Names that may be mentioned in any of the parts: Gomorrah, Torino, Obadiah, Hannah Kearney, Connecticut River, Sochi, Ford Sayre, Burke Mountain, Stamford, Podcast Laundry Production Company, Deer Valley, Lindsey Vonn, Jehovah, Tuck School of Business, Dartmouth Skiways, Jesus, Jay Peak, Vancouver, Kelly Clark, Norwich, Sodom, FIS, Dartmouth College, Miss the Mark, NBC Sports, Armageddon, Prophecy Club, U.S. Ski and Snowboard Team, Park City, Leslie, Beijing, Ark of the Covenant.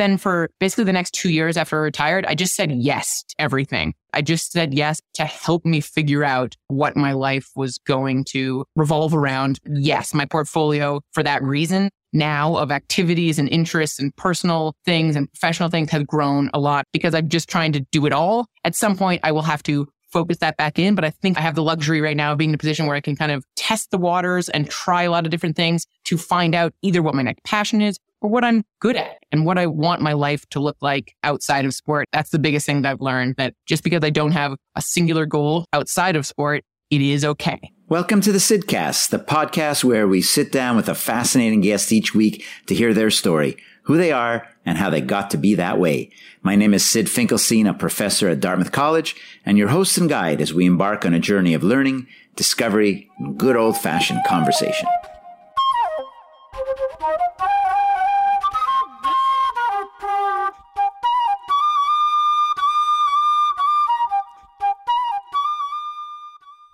then for basically the next 2 years after I retired, I just said yes to everything. I just said yes to help me figure out what my life was going to revolve around. Yes, my portfolio for that reason now of activities and interests and personal things and professional things have grown a lot because I'm just trying to do it all. At some point, I will have to focus that back in. But I think I have the luxury right now of being in a position where I can kind of test the waters and try a lot of different things to find out either what my next passion is or what I'm good at and what I want my life to look like outside of sport. That's the biggest thing that I've learned, that just because I don't have a singular goal outside of sport, it is okay. Welcome to the Sidcast, the podcast where we sit down with a fascinating guest each week to hear their story, who they are, and how they got to be that way. My name is Sid Finkelstein, a professor at Dartmouth College, and your host and guide as we embark on a journey of learning, discovery, and good old-fashioned conversation.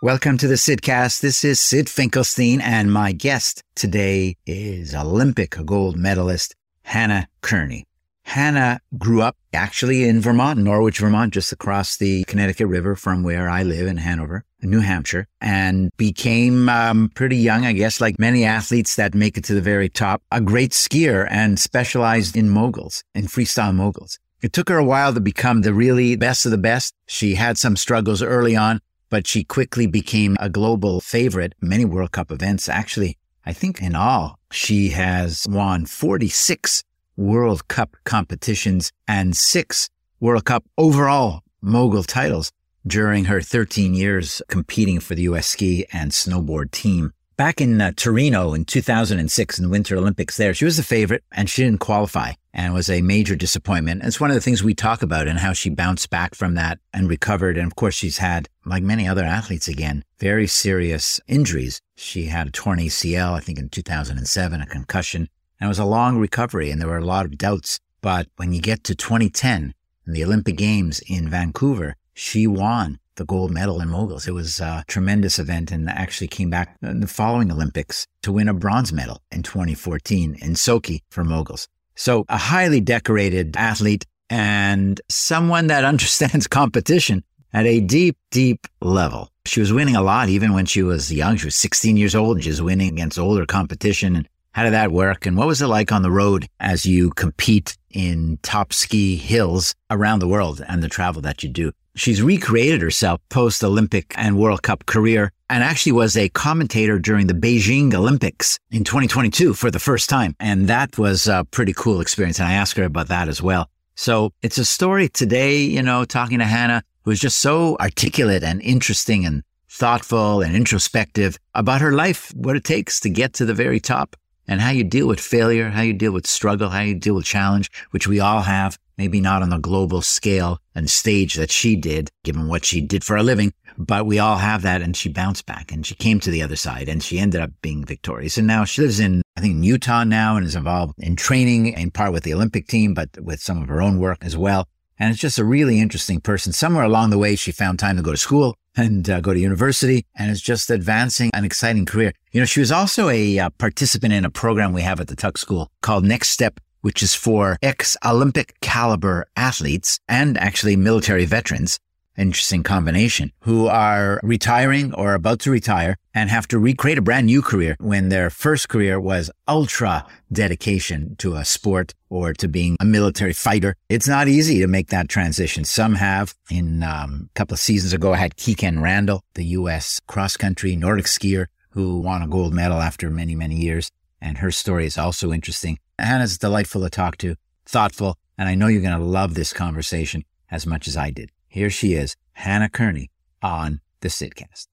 Welcome to the Sidcast. This is Sid Finkelstein, and my guest today is Olympic gold medalist Hannah Kearney. Hannah grew up actually in Vermont, Norwich, Vermont, just across the Connecticut River from where I live in Hanover, New Hampshire, and became pretty young, I guess, like many athletes that make it to the very top, a great skier and specialized in moguls, in freestyle moguls. It took her a while to become the really best of the best. She had some struggles early on, but she quickly became a global favorite, many World Cup events. Actually, I think in all, she has won 46 World Cup competitions and 6 World Cup overall mogul titles during her 13 years competing for the U.S. Ski and Snowboard Team. Back in Torino in 2006, in the Winter Olympics there, she was the favorite and she didn't qualify and was a major disappointment. It's one of the things we talk about and how she bounced back from that and recovered. And of course, she's had, like many other athletes again, very serious injuries. She had a torn ACL, I think in 2007, a concussion, and it was a long recovery and there were a lot of doubts. But when you get to 2010 and the Olympic Games in Vancouver, she won the gold medal in moguls. It was a tremendous event and actually came back in the following Olympics to win a bronze medal in 2014 in Sochi for moguls. So a highly decorated athlete and someone that understands competition at a deep, deep level. She was winning a lot even when she was young. She was 16 years old and she was winning against older competition. And how did that work? And what was it like on the road as you compete in top ski hills around the world and the travel that you do? She's recreated herself post-Olympic and World Cup career and actually was a commentator during the Beijing Olympics in 2022 for the first time. And that was a pretty cool experience. And I asked her about that as well. So it's a story today, you know, talking to Hannah, who is just so articulate and interesting and thoughtful and introspective about her life, what it takes to get to the very top and how you deal with failure, how you deal with struggle, how you deal with challenge, which we all have. Maybe not on the global scale and stage that she did, given what she did for a living, but we all have that. And she bounced back and she came to the other side and she ended up being victorious. And now she lives in, I think, Utah now and is involved in training in part with the Olympic team, but with some of her own work as well. And it's just a really interesting person. Somewhere along the way, she found time to go to school and go to university, and is just advancing an exciting career. You know, she was also a participant in a program we have at the Tuck School called Next Step, which is for ex-Olympic caliber athletes and actually military veterans, interesting combination, who are retiring or about to retire and have to recreate a brand new career when their first career was ultra dedication to a sport or to being a military fighter. It's not easy to make that transition. Some have. In a couple of seasons ago, I had Kikkan Randall, the U.S. cross-country Nordic skier who won a gold medal after many, many years. And her story is also interesting. Hannah's delightful to talk to, thoughtful, and I know you're going to love this conversation as much as I did. Here she is, Hannah Kearney, on the Sidcast.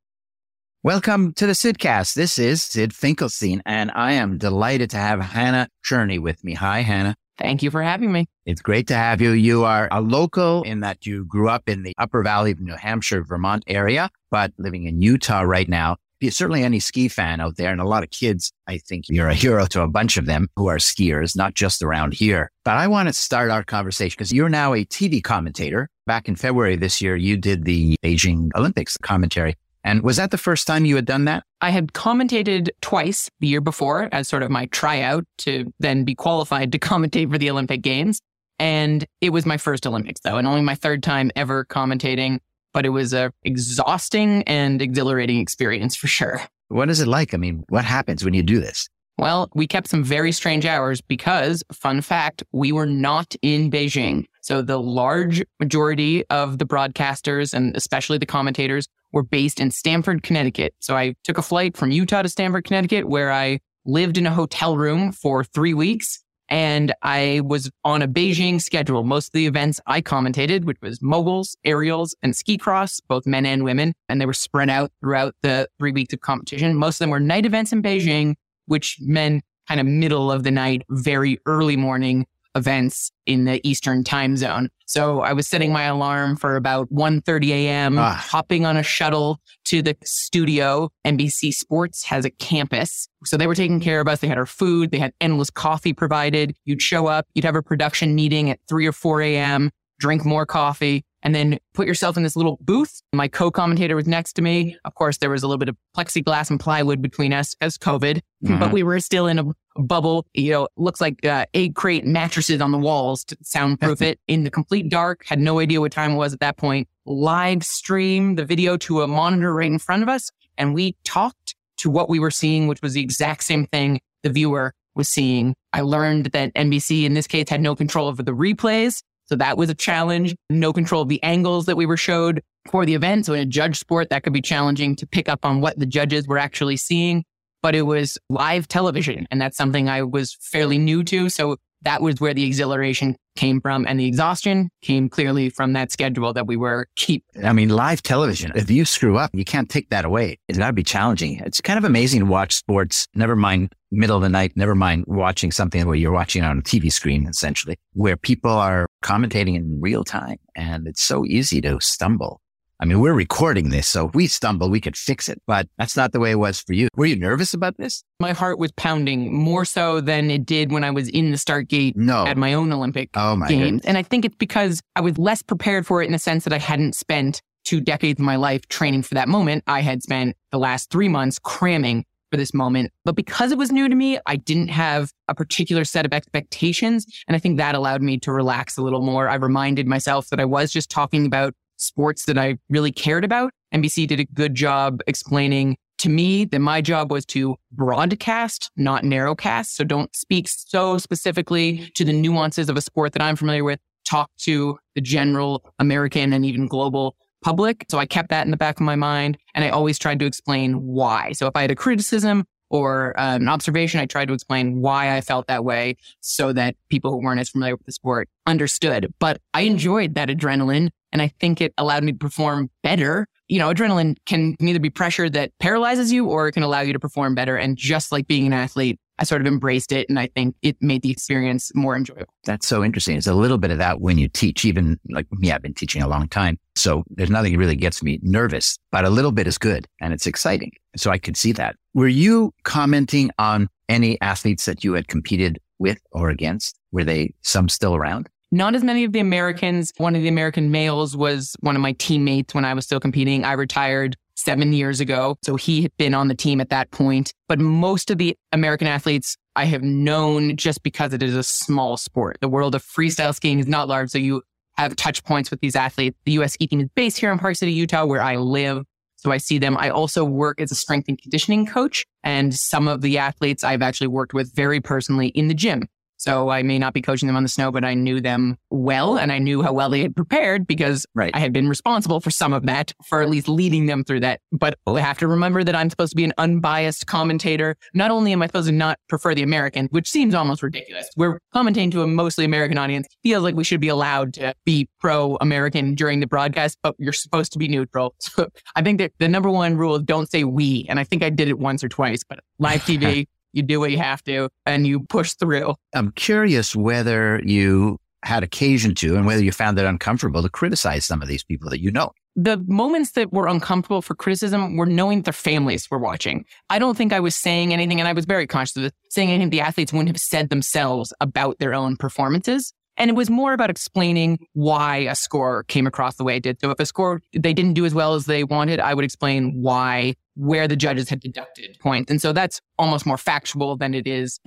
Welcome to the Sidcast. This is Sid Finkelstein, and I am delighted to have Hannah Kearney with me. Hi, Hannah. Thank you for having me. It's great to have you. You are a local in that you grew up in the Upper Valley of New Hampshire, Vermont area, but living in Utah right now. Certainly any ski fan out there and a lot of kids, I think you're a hero to a bunch of them who are skiers, not just around here. But I want to start our conversation because you're now a TV commentator. Back in February this year, you did the Beijing Olympics commentary. And was that the first time you had done that? I had commentated twice the year before as sort of my tryout to then be qualified to commentate for the Olympic Games. And it was my first Olympics, though, and only my third time ever commentating. But it was an exhausting and exhilarating experience for sure. What is it like? I mean, what happens when you do this? Well, we kept some very strange hours because, fun fact, we were not in Beijing. So the large majority of the broadcasters and especially the commentators were based in Stamford, Connecticut. So I took a flight from Utah to Stamford, Connecticut, where I lived in a hotel room for 3 weeks. And I was on a Beijing schedule. Most of the events I commentated, which was moguls, aerials, and ski cross, both men and women. And they were spread out throughout the 3 weeks of competition. Most of them were night events in Beijing, which meant kind of middle of the night, very early morning events in the Eastern time zone. So I was setting my alarm for about 1:30 a.m., hopping on a shuttle to the studio. NBC Sports has a campus. So they were taking care of us. They had our food. They had endless coffee provided. You'd show up. You'd have a production meeting at 3 or 4 a.m., drink more coffee, and then put yourself in this little booth. My co-commentator was next to me. Of course, there was a little bit of plexiglass and plywood between us as COVID, but we were still in a bubble. You know, looks like egg crate mattresses on the walls to soundproof it. In the complete dark, had no idea what time it was at that point. Live stream the video to a monitor right in front of us. And we talked to what we were seeing, which was the exact same thing the viewer was seeing. I learned that NBC, in this case, had no control over the replays. So that was a challenge. No control of the angles that we were showed for the event. So in a judge sport, that could be challenging to pick up on what the judges were actually seeing. But it was live television, and that's something I was fairly new to. So that was where the exhilaration came from, and the exhaustion came clearly from that schedule that we were keeping. I mean, live television, if you screw up, you can't take that away. It's got to be challenging. It's kind of amazing to watch sports, never mind middle of the night, never mind watching something where you're watching on a TV screen, essentially, where people are commentating in real time, and it's so easy to stumble. I mean, we're recording this, so if we stumble, we could fix it. But that's not the way it was for you. Were you nervous about this? My heart was pounding more so than it did when I was in the start gate at my own Olympic Games. Goodness. And I think it's because I was less prepared for it in the sense that I hadn't spent 2 decades of my life training for that moment. I had spent the last 3 months cramming for this moment. But because it was new to me, I didn't have a particular set of expectations. And I think that allowed me to relax a little more. I reminded myself that I was just talking about sports that I really cared about. NBC did a good job explaining to me that my job was to broadcast, not narrowcast. So don't speak so specifically to the nuances of a sport that I'm familiar with. Talk to the general American and even global public. So I kept that in the back of my mind. And I always tried to explain why. So if I had a criticism or an observation, I tried to explain why I felt that way so that people who weren't as familiar with the sport understood. But I enjoyed that adrenaline. And I think it allowed me to perform better. You know, adrenaline can either be pressure that paralyzes you or it can allow you to perform better. And just like being an athlete, I sort of embraced it. And I think it made the experience more enjoyable. That's so interesting. It's a little bit of that when you teach, even like me, I've been teaching a long time. So there's nothing that really gets me nervous, but a little bit is good and it's exciting. So I could see that. Were you commenting on any athletes that you had competed with or against? Were they some still around? Not as many of the Americans. One of the American males was one of my teammates when I was still competing. I retired 7 years ago. So he had been on the team at that point. But most of the American athletes I have known just because it is a small sport. The world of freestyle skiing is not large. So you have touch points with these athletes. The U.S. Ski team is based here in Park City, Utah, where I live. So I see them. I also work as a strength and conditioning coach. And some of the athletes I've actually worked with very personally in the gym. So I may not be coaching them on the snow, but I knew them well and I knew how well they had prepared because I had been responsible for some of that, for at least leading them through that. But I have to remember that I'm supposed to be an unbiased commentator. Not only am I supposed to not prefer the American, which seems almost ridiculous. We're commentating to a mostly American audience. Feels like we should be allowed to be pro-American during the broadcast, but you're supposed to be neutral. So I think that the number one rule is don't say we. And I think I did it once or twice, but live TV... You do what you have to and you push through. I'm curious whether you had occasion to and whether you found it uncomfortable to criticize some of these people that you know. The moments that were uncomfortable for criticism were knowing their families were watching. I don't think I was saying anything, and I was very conscious of this, saying anything the athletes wouldn't have said themselves about their own performances. And it was more about explaining why a score came across the way it did. So if a score, they didn't do as well as they wanted, I would explain why, where the judges had deducted points. And so that's almost more factual than it is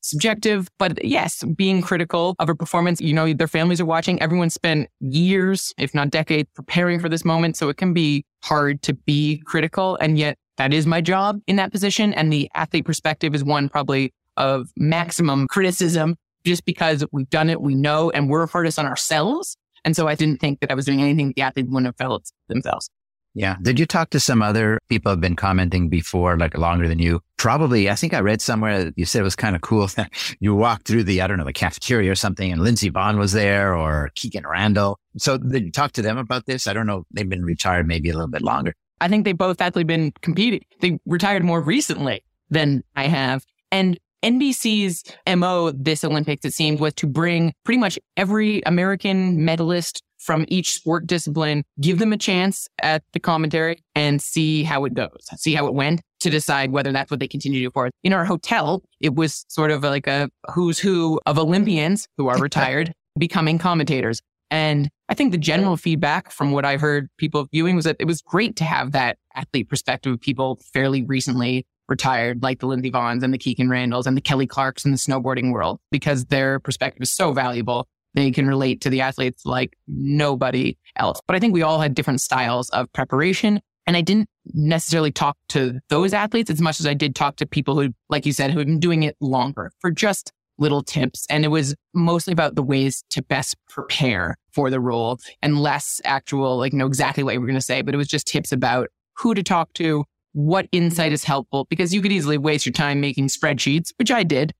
subjective. But yes, being critical of a performance, you know, their families are watching. Everyone spent years, if not decades, preparing for this moment. So it can be hard to be critical. And yet that is my job in that position. And the athlete perspective is one probably of maximum criticism. Just because we've done it, we know, and we're hardest on ourselves. And so I didn't think that I was doing anything the athlete wouldn't have felt themselves. Yeah. Did you talk to some other people who've been commenting before, like longer than you? Probably. I think I read somewhere you said it was kind of cool that you walked through the, I don't know, the cafeteria or something, and Lindsey Vonn was there or Kikkan Randall. So did you talk to them about this? I don't know. They've been retired maybe a little bit longer. I think they both actually been competing. They retired more recently than I have. And NBC's MO this Olympics, it seemed, was to bring pretty much every American medalist from each sport discipline, give them a chance at the commentary and see how it goes, see how it went to decide whether that's what they continue to do for. In our hotel, it was sort of like a who's who of Olympians who are retired becoming commentators. And I think the general feedback from what I heard people viewing was that it was great to have that athlete perspective of people fairly recently retired, like the Lindsey Vonns and the Kikkan Randalls and the Kelly Clarks in the snowboarding world, because their perspective is so valuable. They can relate to the athletes like nobody else. But I think we all had different styles of preparation. And I didn't necessarily talk to those athletes as much as I did talk to people who, like you said, who had been doing it longer for just little tips. And it was mostly about the ways to best prepare for the role and less actual, like, know exactly what you were going to say. But it was just tips about who to talk to, what insight is helpful, because you could easily waste your time making spreadsheets, which I did,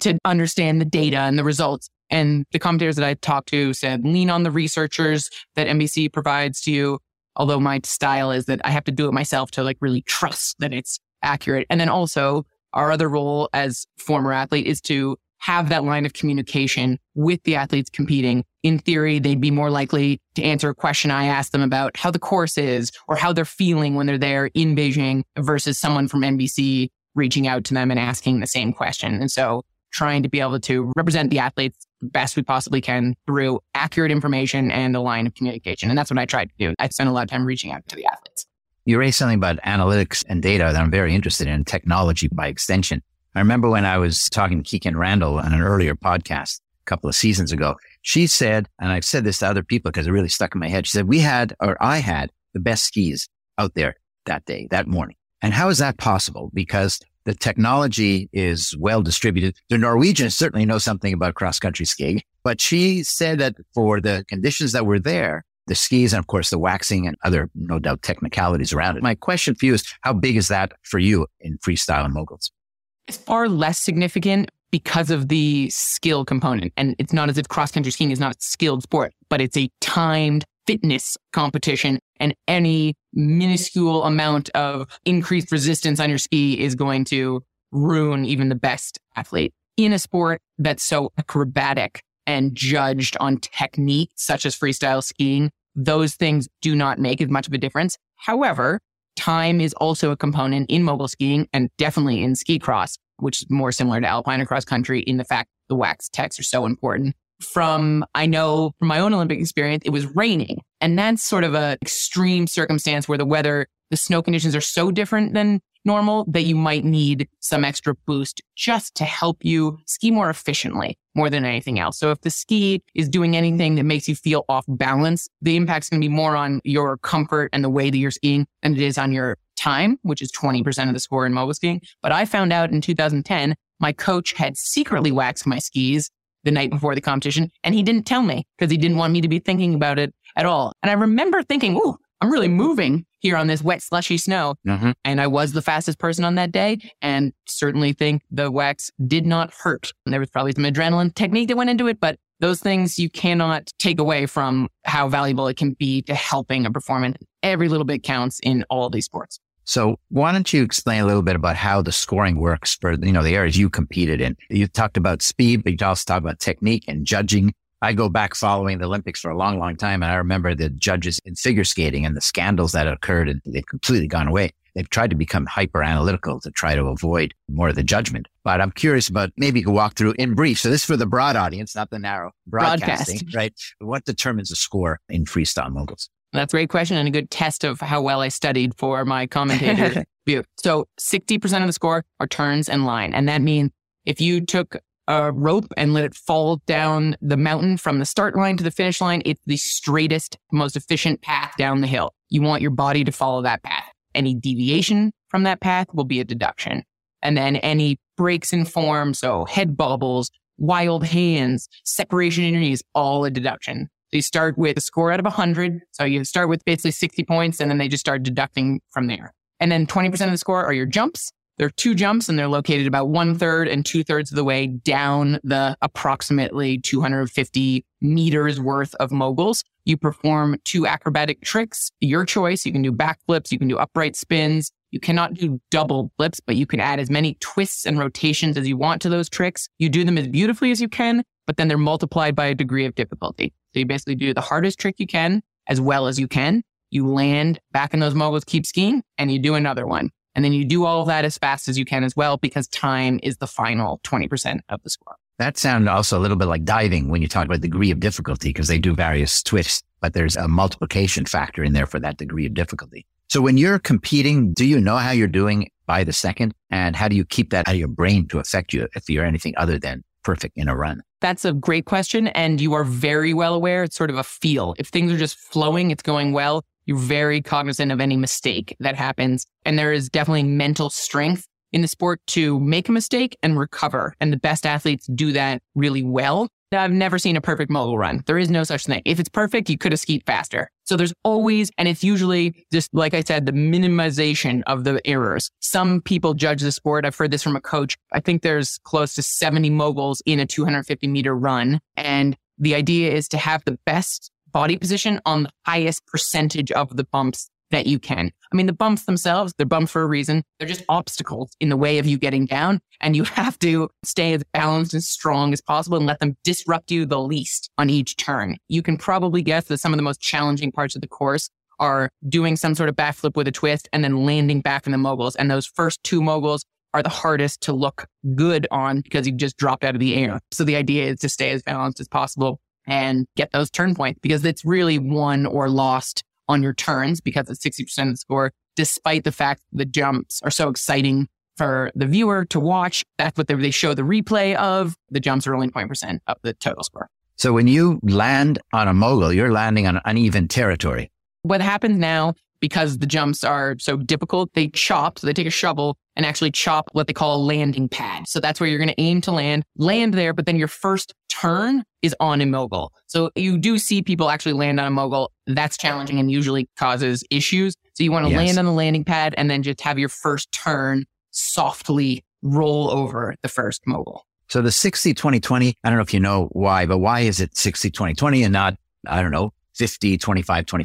to understand the data and the results. And the commentators that I talked to said, lean on the researchers that NBC provides to you. Although my style is that I have to do it myself to like really trust that it's accurate. And then also our other role as former athlete is to have that line of communication with the athletes competing. In theory, they'd be more likely to answer a question I asked them about how the course is or how they're feeling when they're there in Beijing versus someone from NBC reaching out to them and asking the same question. And so trying to be able to represent the athletes best we possibly can through accurate information and a line of communication. And that's what I tried to do. I spent a lot of time reaching out to the athletes. You raised something about analytics and data that I'm very interested in, technology by extension. I remember when I was talking to Kikkan Randall on an earlier podcast a couple of seasons ago, she said, and I've said this to other people because it really stuck in my head. She said, I had the best skis out there that day, that morning. And how is that possible? Because the technology is well distributed. The Norwegians certainly know something about cross-country skiing, but she said that for the conditions that were there, the skis and of course the waxing and other, no doubt, technicalities around it. My question for you is, how big is that for you in freestyle and moguls? It's far less significant because of the skill component. And it's not as if cross-country skiing is not a skilled sport, but it's a timed fitness competition. And any minuscule amount of increased resistance on your ski is going to ruin even the best athlete. In a sport that's so acrobatic and judged on technique, such as freestyle skiing, those things do not make as much of a difference. However, time is also a component in mogul skiing and definitely in ski cross, which is more similar to alpine or cross country in the fact the wax techs are so important. I know from my own Olympic experience, it was raining. And that's sort of an extreme circumstance where the weather, the snow conditions are so different than normal that you might need some extra boost just to help you ski more efficiently, more than anything else. So if the ski is doing anything that makes you feel off balance, the impact's going to be more on your comfort and the way that you're skiing than it is on your time, which is 20% of the score in mogul skiing. But I found out in 2010, my coach had secretly waxed my skis the night before the competition, and he didn't tell me because he didn't want me to be thinking about it at all. And I remember thinking, ooh, I'm really moving here on this wet, slushy snow. And I was the fastest person on that day and certainly think the wax did not hurt. And there was probably some adrenaline technique that went into it, but those things you cannot take away from how valuable it can be to helping a performance. Every little bit counts in all these sports. So why don't you explain a little bit about how the scoring works for, you know, the areas you competed in? You talked about speed, but you also talked about technique and judging. I go back following the Olympics for a long, long time, and I remember the judges in figure skating and the scandals that occurred, and they've completely gone away. They've tried to become hyper-analytical to try to avoid more of the judgment. But I'm curious about, maybe you can walk through in brief. So this is for the broad audience, not the narrow broadcasting, right? What determines a score in freestyle moguls? That's a great question and a good test of how well I studied for my commentator view. So 60% of the score are turns and line. And that means if you took a rope and let it fall down the mountain from the start line to the finish line, it's the straightest, most efficient path down the hill. You want your body to follow that path. Any deviation from that path will be a deduction. And then any breaks in form, so head bobbles, wild hands, separation in your knees, all a deduction. So you start with a score out of 100. So you start with basically 60 points, and then they just start deducting from there. And then 20% of the score are your jumps. There are two jumps, and they're located about 1/3 and 2/3 of the way down the approximately 250 meters worth of moguls. You perform two acrobatic tricks, your choice. You can do backflips, you can do upright spins. You cannot do double flips, but you can add as many twists and rotations as you want to those tricks. You do them as beautifully as you can, but then they're multiplied by a degree of difficulty. So you basically do the hardest trick you can as well as you can. You land back in those moguls, keep skiing, and you do another one. And then you do all of that as fast as you can as well, because time is the final 20% of the score. That sounds also a little bit like diving when you talk about degree of difficulty, because they do various twists, but there's a multiplication factor in there for that degree of difficulty. So when you're competing, do you know how you're doing by the second? And how do you keep that out of your brain to affect you if you're anything other than perfect in a run? That's a great question. And you are very well aware. It's sort of a feel. If things are just flowing, it's going well, you're very cognizant of any mistake that happens. And there is definitely mental strength in the sport to make a mistake and recover. And the best athletes do that really well. Now, I've never seen a perfect mogul run. There is no such thing. If it's perfect, you could have skied faster. So there's always, and it's usually just, like I said, the minimization of the errors. Some people judge the sport. I've heard this from a coach. I think there's close to 70 moguls in a 250 meter run. And the idea is to have the best body position on the highest percentage of the bumps that you can. I mean, the bumps themselves, they're bumped for a reason. They're just obstacles in the way of you getting down. And you have to stay as balanced and strong as possible and let them disrupt you the least on each turn. You can probably guess that some of the most challenging parts of the course are doing some sort of backflip with a twist and then landing back in the moguls. And those first two moguls are the hardest to look good on because you just dropped out of the air. So the idea is to stay as balanced as possible and get those turn points, because it's really won or lost on your turns, because it's 60% of the score, despite the fact the jumps are so exciting for the viewer to watch. That's what they show the replay of. The jumps are only 20% of the total score. So when you land on a mogul, you're landing on uneven territory. What happens now, because the jumps are so difficult, they chop. So they take a shovel and actually chop what they call a landing pad. So that's where you're going to aim to land there, but then your first turn is on a mogul. So you do see people actually land on a mogul. That's challenging and usually causes issues. So you want to land on the landing pad and then just have your first turn softly roll over the first mogul. So the 60-20-20, I don't know if you know why, but why is it 60-20-20 and not, I don't know, 50-25-25?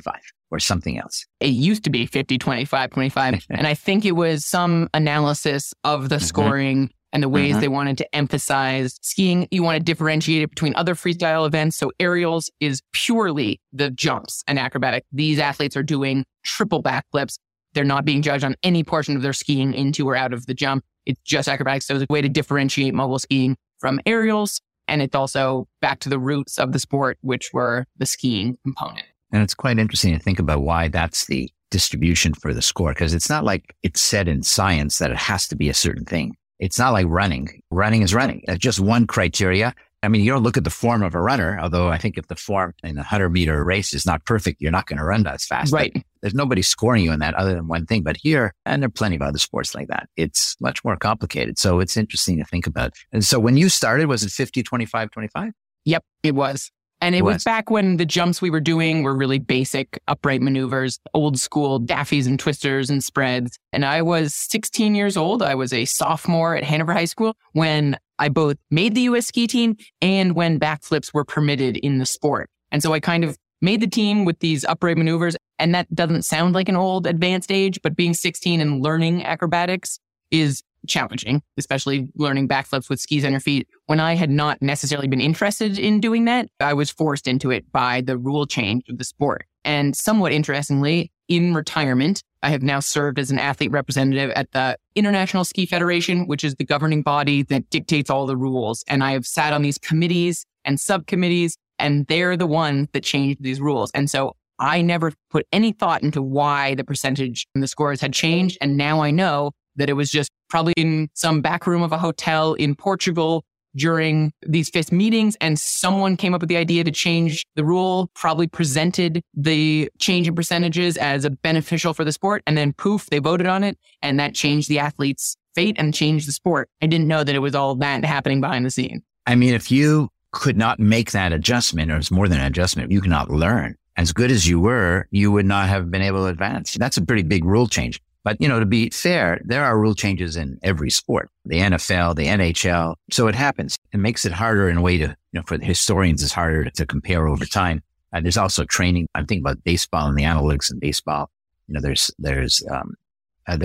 Or something else. It used to be 50, 25, 25. And I think it was some analysis of the scoring and the ways they wanted to emphasize skiing. You want to differentiate it between other freestyle events. So aerials is purely the jumps and acrobatic. These athletes are doing triple backflips. They're not being judged on any portion of their skiing into or out of the jump. It's just acrobatics. So it's a way to differentiate mogul skiing from aerials. And it's also back to the roots of the sport, which were the skiing component. And it's quite interesting to think about why that's the distribution for the score, because it's not like it's said in science that it has to be a certain thing. It's not like running. Running is running. That's just one criteria. I mean, you don't look at the form of a runner, although I think if the form in the 100-meter race is not perfect, you're not going to run that as fast. Right. But there's nobody scoring you in that other than one thing. But here, and there are plenty of other sports like that, it's much more complicated. So it's interesting to think about. And so when you started, was it 50, 25, 25? Yep, it was. And it was back when the jumps we were doing were really basic upright maneuvers, old school daffies and twisters and spreads. And I was 16 years old. I was a sophomore at Hanover High School when I both made the U.S. ski team and when backflips were permitted in the sport. And so I kind of made the team with these upright maneuvers. And that doesn't sound like an old advanced age, but being 16 and learning acrobatics is challenging, especially learning backflips with skis on your feet. When I had not necessarily been interested in doing that, I was forced into it by the rule change of the sport. And somewhat interestingly, in retirement, I have now served as an athlete representative at the International Ski Federation, which is the governing body that dictates all the rules. And I have sat on these committees and subcommittees, and they're the ones that change these rules. And so I never put any thought into why the percentage and the scores had changed. And now I know that it was just probably in some back room of a hotel in Portugal during these FIS meetings, and someone came up with the idea to change the rule, probably presented the change in percentages as a beneficial for the sport, and then poof, they voted on it, and that changed the athlete's fate and changed the sport. I didn't know that it was all that happening behind the scene. I mean, if you could not make that adjustment, or it's more than an adjustment, you cannot learn. As good as you were, you would not have been able to advance. That's a pretty big rule change. But, you know, to be fair, there are rule changes in every sport, the NFL, the NHL. So it happens. It makes it harder in a way to, for the historians, it's harder to compare over time. And there's also training. I'm thinking about baseball and the analytics in baseball. There's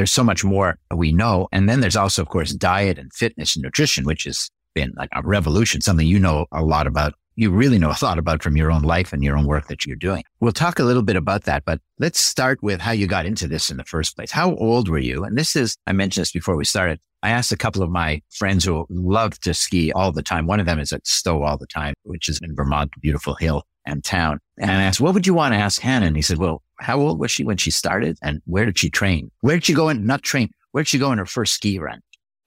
so much more we know. And then there's also, of course, diet and fitness and nutrition, which has been like a revolution, something you know a lot about. You really know a lot about from your own life and your own work that you're doing. We'll talk a little bit about that, but let's start with how you got into this in the first place. How old were you? And this is, I mentioned this before we started. I asked a couple of my friends who love to ski all the time. One of them is at Stowe all the time, which is in Vermont, beautiful hill and town. And I asked, what would you want to ask Hannah? And he said, well, how old was she when she started and where did she train? Where did she go in, not train, where did she go in her first ski run?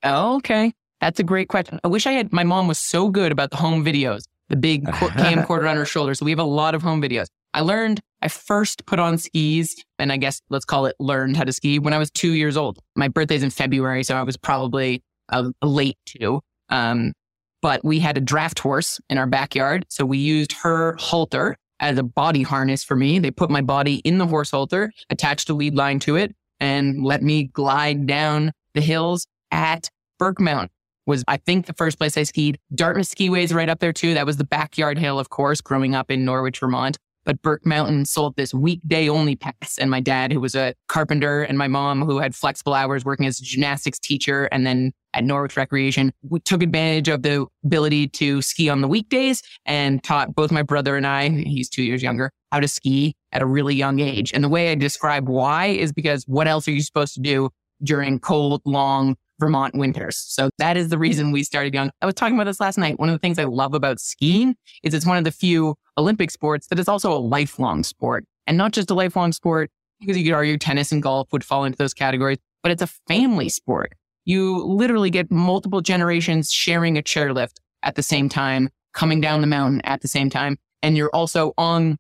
Oh, okay. That's a great question. I wish I had, my mom was so good about the home videos. The big camcorder on her shoulder. So we have a lot of home videos. I first put on skis, and I guess let's call it learned how to ski when I was 2 years old. My birthday's in February, so I was probably a late two. But we had a draft horse in our backyard. So we used her halter as a body harness for me. They put my body in the horse halter, attached a lead line to it, and let me glide down the hills at Burke Mountain. Was, I think, the first place I skied. Dartmouth Skiways right up there, too. That was the backyard hill, of course, growing up in Norwich, Vermont. But Burke Mountain sold this weekday-only pass. And my dad, who was a carpenter, and my mom, who had flexible hours working as a gymnastics teacher and then at Norwich Recreation, we took advantage of the ability to ski on the weekdays and taught both my brother and I, he's 2 years younger, how to ski at a really young age. And the way I describe why is because what else are you supposed to do during cold, long Vermont winters? So that is the reason we started young. I was talking about this last night. One of the things I love about skiing is it's one of the few Olympic sports that is also a lifelong sport, and not just a lifelong sport, because you could argue tennis and golf would fall into those categories, but it's a family sport. You literally get multiple generations sharing a chairlift at the same time, coming down the mountain at the same time. And you're also on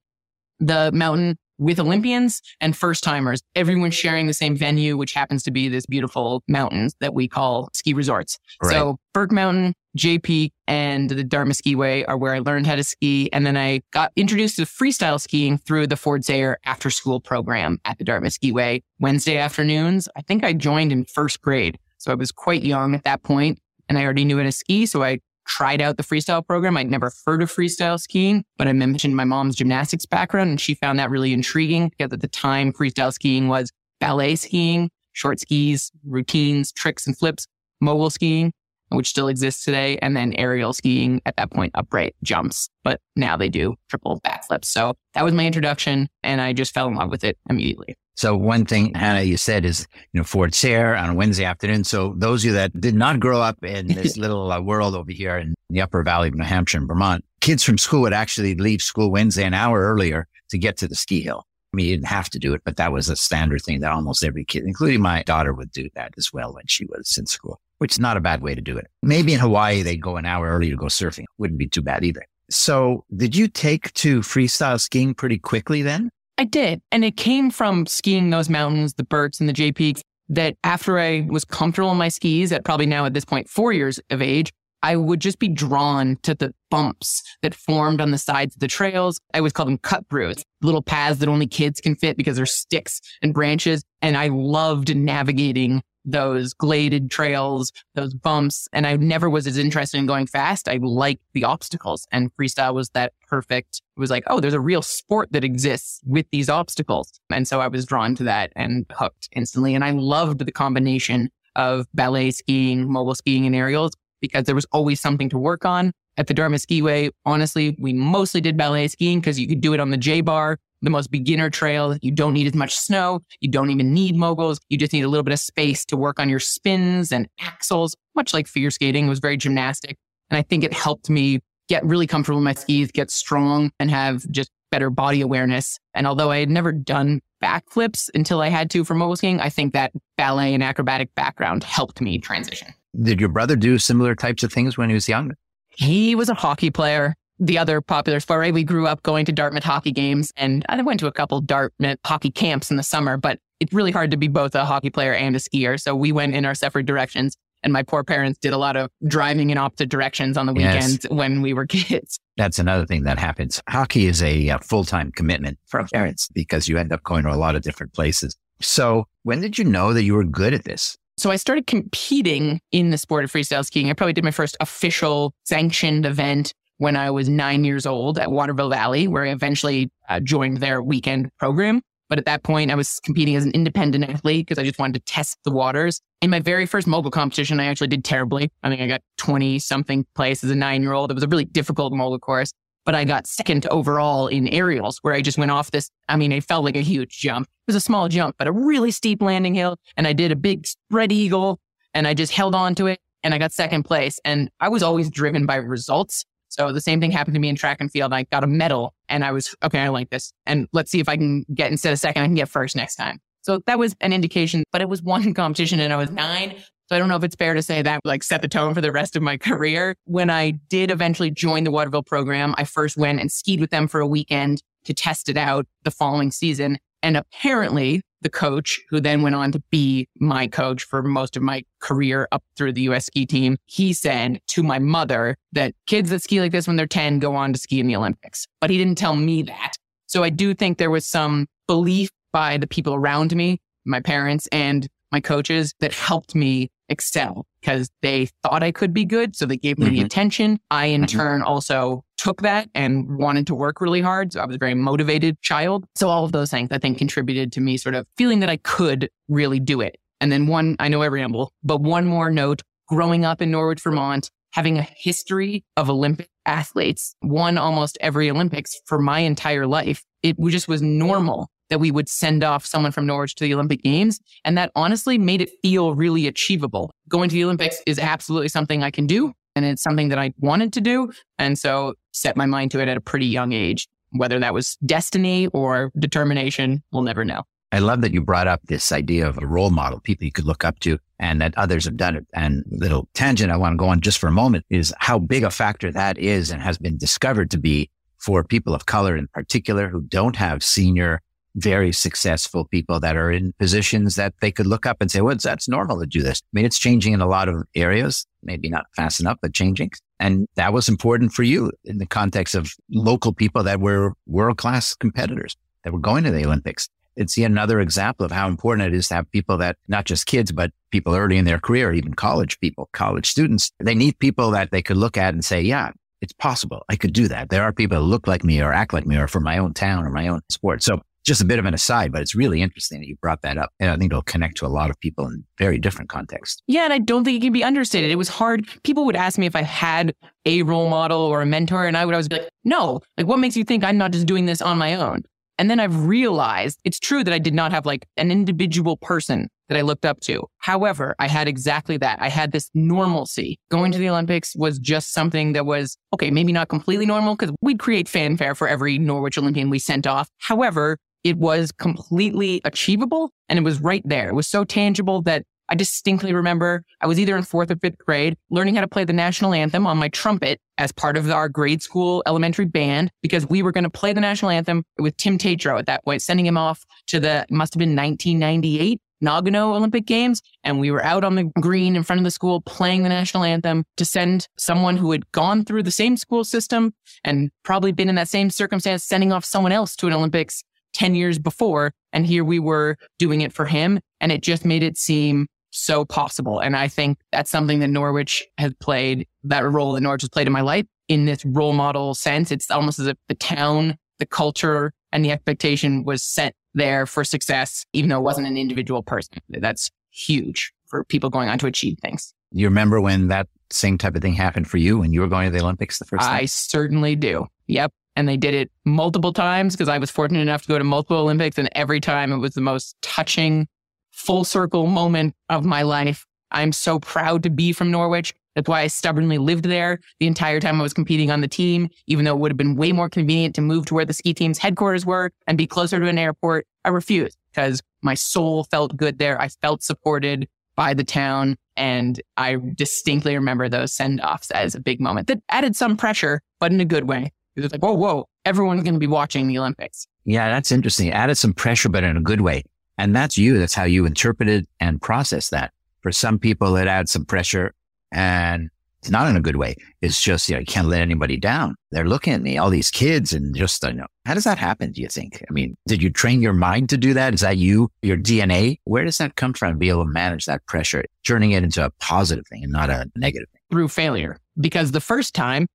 the mountain with Olympians and first-timers, everyone sharing the same venue, which happens to be this beautiful mountains that we call ski resorts. Right. So Burke Mountain, Jay Peak, and the Dartmouth Skiway are where I learned how to ski. And then I got introduced to freestyle skiing through the Ford Sayre after-school program at the Dartmouth Skiway Wednesday afternoons. I think I joined in first grade, so I was quite young at that point, and I already knew how to ski, so I tried out the freestyle program. I'd never heard of freestyle skiing, but I mentioned my mom's gymnastics background, and she found that really intriguing because at the time, freestyle skiing was ballet skiing, short skis, routines, tricks and flips, mogul skiing, which still exists today, and then aerial skiing at that point, upright jumps. But now they do triple backflips. So that was my introduction, and I just fell in love with it immediately. So one thing, Hannah, you said is, Ford Sayre on a Wednesday afternoon. So those of you that did not grow up in this little world over here in the upper valley of New Hampshire and Vermont, kids from school would actually leave school Wednesday an hour earlier to get to the ski hill. I mean, you didn't have to do it, but that was a standard thing that almost every kid, including my daughter, would do that as well when she was in school, which is not a bad way to do it. Maybe in Hawaii, they'd go an hour early to go surfing. Wouldn't be too bad either. So did you take to freestyle skiing pretty quickly then? I did. And it came from skiing those mountains, the Burkes and the Jay Peaks, that after I was comfortable in my skis at probably now at this point, 4 years of age, I would just be drawn to the bumps that formed on the sides of the trails. I always call them cut throughs, little paths that only kids can fit because they're sticks and branches. And I loved navigating those gladed trails, those bumps. And I never was as interested in going fast. I liked the obstacles, and freestyle was that perfect. It was like, oh, there's a real sport that exists with these obstacles. And so I was drawn to that and hooked instantly. And I loved the combination of ballet skiing, mobile skiing, and aerials because there was always something to work on. At the Dartmouth Skiway, honestly, we mostly did ballet skiing because you could do it on the J-bar. the most beginner trail. You don't need as much snow. You don't even need moguls. You just need a little bit of space to work on your spins and axles, much like figure skating. It was very gymnastic. And I think it helped me get really comfortable with my skis, get strong, and have just better body awareness. And although I had never done backflips until I had to for mogul skiing, I think that ballet and acrobatic background helped me transition. Did your brother do similar types of things when he was young? He was a hockey player. The other popular sport, right? We grew up going to Dartmouth hockey games, and I went to a couple Dartmouth hockey camps in the summer, but it's really hard to be both a hockey player and a skier. So we went in our separate directions, and my poor parents did a lot of driving in opposite directions on the weekends when we were kids. That's another thing that happens. Hockey is a full-time commitment from parents because you end up going to a lot of different places. So when did you know that you were good at this? So I started competing in the sport of freestyle skiing. I probably did my first official sanctioned event when I was 9 years old at Waterville Valley, where I eventually joined their weekend program. But at that point, I was competing as an independent athlete because I just wanted to test the waters. In my very first mogul competition, I actually did terribly. I think I got 20-something place as a 9-year-old. It was a really difficult mogul course, but I got second overall in aerials, where I just went off this. I mean, it felt like a huge jump. It was a small jump, but a really steep landing hill. And I did a big spread eagle, and I just held on to it, and I got second place. And I was always driven by results. So the same thing happened to me in track and field. I got a medal and I was, okay, I like this. And let's see if I can get, instead of second, I can get first next time. So that was an indication, but it was one competition and I was 9. So I don't know if it's fair to say that like set the tone for the rest of my career. When I did eventually join the Waterville program, I first went and skied with them for a weekend to test it out the following season. And apparently the coach, who then went on to be my coach for most of my career up through the U.S. ski team, he said to my mother that kids that ski like this when they're 10 go on to ski in the Olympics. But he didn't tell me that. So I do think there was some belief by the people around me, my parents and my coaches, that helped me excel because they thought I could be good. So they gave me the attention. I, in turn, also took that and wanted to work really hard. So I was a very motivated child. So all of those things, I think, contributed to me sort of feeling that I could really do it. And then I know I ramble, but one more note, growing up in Norwich, Vermont, having a history of Olympic athletes, won almost every Olympics for my entire life. It just was normal that we would send off someone from Norwich to the Olympic Games. And that honestly made it feel really achievable. Going to the Olympics is absolutely something I can do. And it's something that I wanted to do. And so set my mind to it at a pretty young age. Whether that was destiny or determination, we'll never know. I love that you brought up this idea of a role model, people you could look up to, and that others have done it. And little tangent I want to go on just for a moment is how big a factor that is and has been discovered to be for people of color in particular who don't have senior, very successful people that are in positions that they could look up and say, well, that's normal to do this. I mean, it's changing in a lot of areas, maybe not fast enough, but changing. And that was important for you in the context of local people that were world-class competitors that were going to the Olympics. It's yet another example of how important it is to have people that, not just kids, but people early in their career, even college people, college students, they need people that they could look at and say, yeah, it's possible. I could do that. There are people that look like me or act like me or from my own town or my own sport. So just a bit of an aside, but it's really interesting that you brought that up. And I think it'll connect to a lot of people in very different contexts. Yeah, and I don't think it can be understated. It was hard. People would ask me if I had a role model or a mentor, and I would always be like, no, like what makes you think I'm not just doing this on my own? And then I've realized it's true that I did not have like an individual person that I looked up to. However, I had exactly that. I had this normalcy. Going to the Olympics was just something that was, okay, maybe not completely normal because we'd create fanfare for every Norwich Olympian we sent off. However, it was completely achievable and it was right there. It was so tangible that I distinctly remember I was either in 4th or 5th grade learning how to play the national anthem on my trumpet as part of our grade school elementary band because we were going to play the national anthem with Tim Tatro at that point, sending him off to the, must have been 1998 Nagano Olympic Games. And we were out on the green in front of the school playing the national anthem to send someone who had gone through the same school system and probably been in that same circumstance, sending off someone else to an Olympics 10 years before. And here we were doing it for him. And it just made it seem so possible. And I think that's something that Norwich has played, that role that Norwich has played in my life in this role model sense. It's almost as if the town, the culture, and the expectation was set there for success, even though it wasn't an individual person. That's huge for people going on to achieve things. You remember when that same type of thing happened for you when you were going to the Olympics the first time? I certainly do. Yep. And they did it multiple times because I was fortunate enough to go to multiple Olympics. And every time it was the most touching, full circle moment of my life. I'm so proud to be from Norwich. That's why I stubbornly lived there the entire time I was competing on the team, even though it would have been way more convenient to move to where the ski team's headquarters were and be closer to an airport. I refused because my soul felt good there. I felt supported by the town. And I distinctly remember those send-offs as a big moment that added some pressure, but in a good way. It was like, whoa, everyone's going to be watching the Olympics. Yeah, that's interesting. It added some pressure, but in a good way. And that's you. That's how you interpreted and processed that. For some people, it adds some pressure and it's not in a good way. It's just, you know, you can't let anybody down. They're looking at me, all these kids, and just, you know, how does that happen, do you think? I mean, did you train your mind to do that? Is that you, your DNA? Where does that come from to be able to manage that pressure, turning it into a positive thing and not a negative thing? Through failure. Because the first time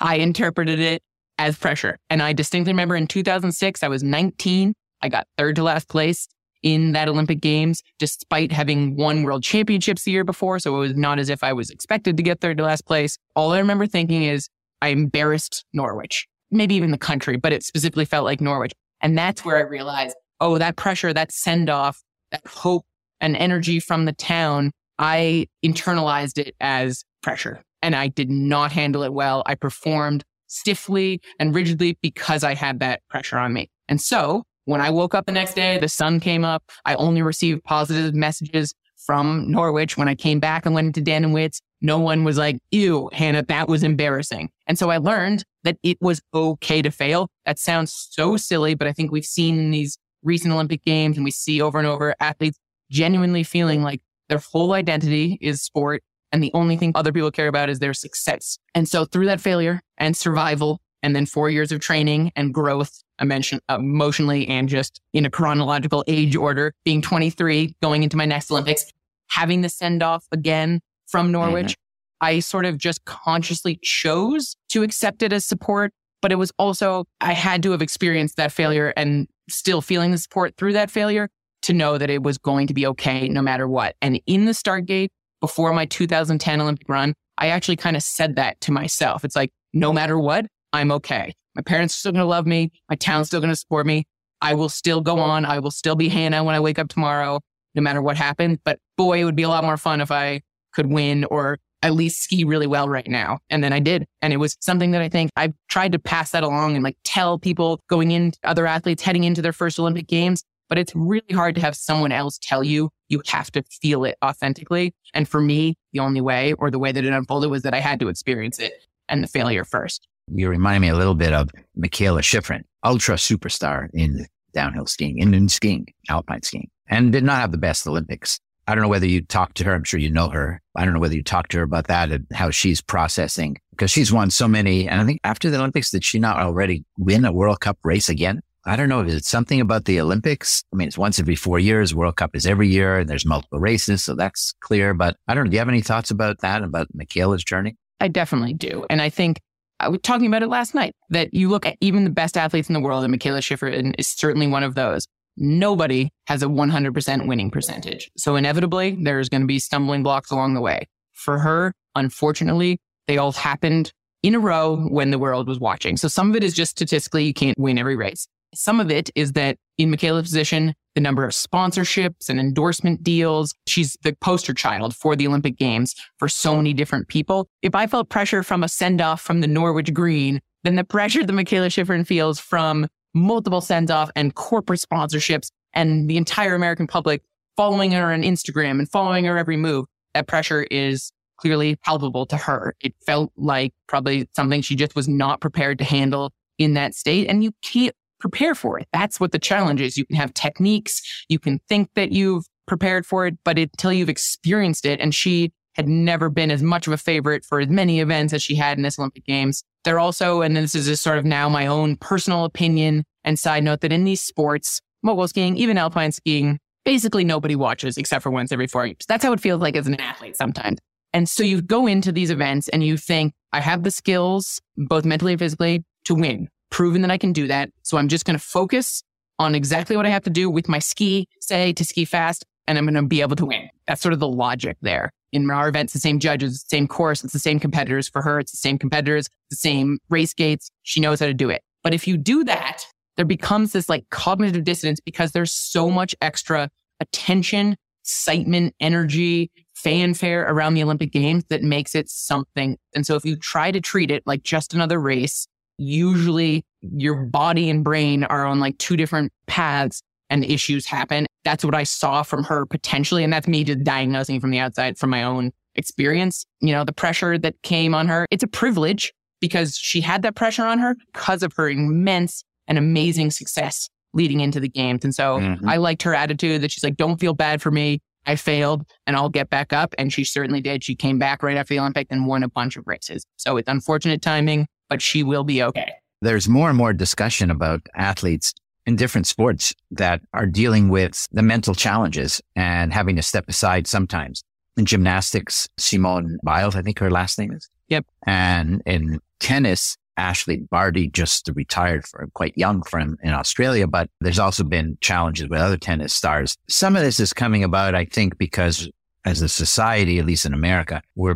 I interpreted it as pressure. And I distinctly remember in 2006, I was 19. I got third to last place in that Olympic Games, despite having won world championships the year before. So it was not as if I was expected to get third to last place. All I remember thinking is I embarrassed Norwich, maybe even the country, but it specifically felt like Norwich. And that's where I realized, oh, that pressure, that send off, that hope and energy from the town, I internalized it as pressure and I did not handle it well. I performed stiffly and rigidly because I had that pressure on me. And so when I woke up the next day, the sun came up. I only received positive messages from Norwich. When I came back and went into Dan and Witt's, no one was like, ew, Hannah, that was embarrassing. And so I learned that it was okay to fail. That sounds so silly, but I think we've seen in these recent Olympic Games and we see over and over athletes genuinely feeling like their whole identity is sport and the only thing other people care about is their success. And so through that failure and survival and then 4 years of training and growth, I mentioned emotionally and just in a chronological age order, being 23, going into my next Olympics, having the send off again from Norwich, I sort of just consciously chose to accept it as support. But it was also, I had to have experienced that failure and still feeling the support through that failure to know that it was going to be okay no matter what. And in the start gate before my 2010 Olympic run, I actually kind of said that to myself. It's like, no matter what, I'm okay. My parents are still going to love me. My town's still going to support me. I will still go on. I will still be Hannah when I wake up tomorrow, no matter what happens. But boy, it would be a lot more fun if I could win or at least ski really well right now. And then I did. And it was something that I think I've tried to pass that along and like tell people going in, other athletes heading into their first Olympic Games. But it's really hard to have someone else tell you. You have to feel it authentically. And for me, the only way or the way that it unfolded was that I had to experience it and the failure first. You remind me a little bit of Mikaela Shiffrin, ultra superstar in downhill skiing, in skiing, alpine skiing, and did not have the best Olympics. I don't know whether you talked to her. I'm sure you know her. I don't know whether you talked to her about that and how she's processing, because she's won so many. And I think after the Olympics, did she not already win a World Cup race again? I don't know. Is it something about the Olympics? I mean, it's once every 4 years. World Cup is every year and there's multiple races. So that's clear. But I don't know. Do you have any thoughts about that, about Mikaela's journey? I definitely do. And I think I was talking about it last night, that you look at even the best athletes in the world, and Mikaela Shiffrin is certainly one of those. Nobody has a 100% winning percentage. So inevitably, there's going to be stumbling blocks along the way. For her, unfortunately, they all happened in a row when the world was watching. So some of it is just statistically, you can't win every race. Some of it is that in Mikaela's position, the number of sponsorships and endorsement deals, she's the poster child for the Olympic Games for so many different people. If I felt pressure from a send-off from the Norwich Green, then the pressure that Mikaela Shiffrin feels from multiple send-off and corporate sponsorships and the entire American public following her on Instagram and following her every move, that pressure is clearly palpable to her. It felt like probably something she just was not prepared to handle in that state. And you can't prepare for it. That's what the challenge is. You can have techniques. You can think that you've prepared for it, but until you've experienced it, and she had never been as much of a favorite for as many events as she had in this Olympic Games. They're also, and this is just sort of now my own personal opinion and side note, that in these sports, mogul skiing, even alpine skiing, basically nobody watches except for once every 4 years. That's how it feels like as an athlete sometimes. And so you go into these events and you think, I have the skills, both mentally and physically, to win. Proven that I can do that. So I'm just going to focus on exactly what I have to do with my ski, say, to ski fast, and I'm going to be able to win. That's sort of the logic there. In our events, the same judges, the same course, it's the same competitors. For her, it's the same competitors, the same race gates. She knows how to do it. But if you do that, there becomes this like cognitive dissonance because there's so much extra attention, excitement, energy, fanfare around the Olympic Games that makes it something. And so if you try to treat it like just another race, usually your body and brain are on like two different paths and issues happen. That's what I saw from her potentially. And that's me just diagnosing from the outside from my own experience. You know, the pressure that came on her, it's a privilege because she had that pressure on her because of her immense and amazing success leading into the games. And so I liked her attitude that she's like, don't feel bad for me. I failed and I'll get back up. And she certainly did. She came back right after the Olympic and won a bunch of races. So it's unfortunate timing, but she will be okay. There's more and more discussion about athletes in different sports that are dealing with the mental challenges and having to step aside sometimes. In gymnastics, Simone Biles, I think her last name is. Yep. And in tennis, Ashley Barty just retired from quite young from in Australia, but there's also been challenges with other tennis stars. Some of this is coming about, I think, because as a society, at least in America, people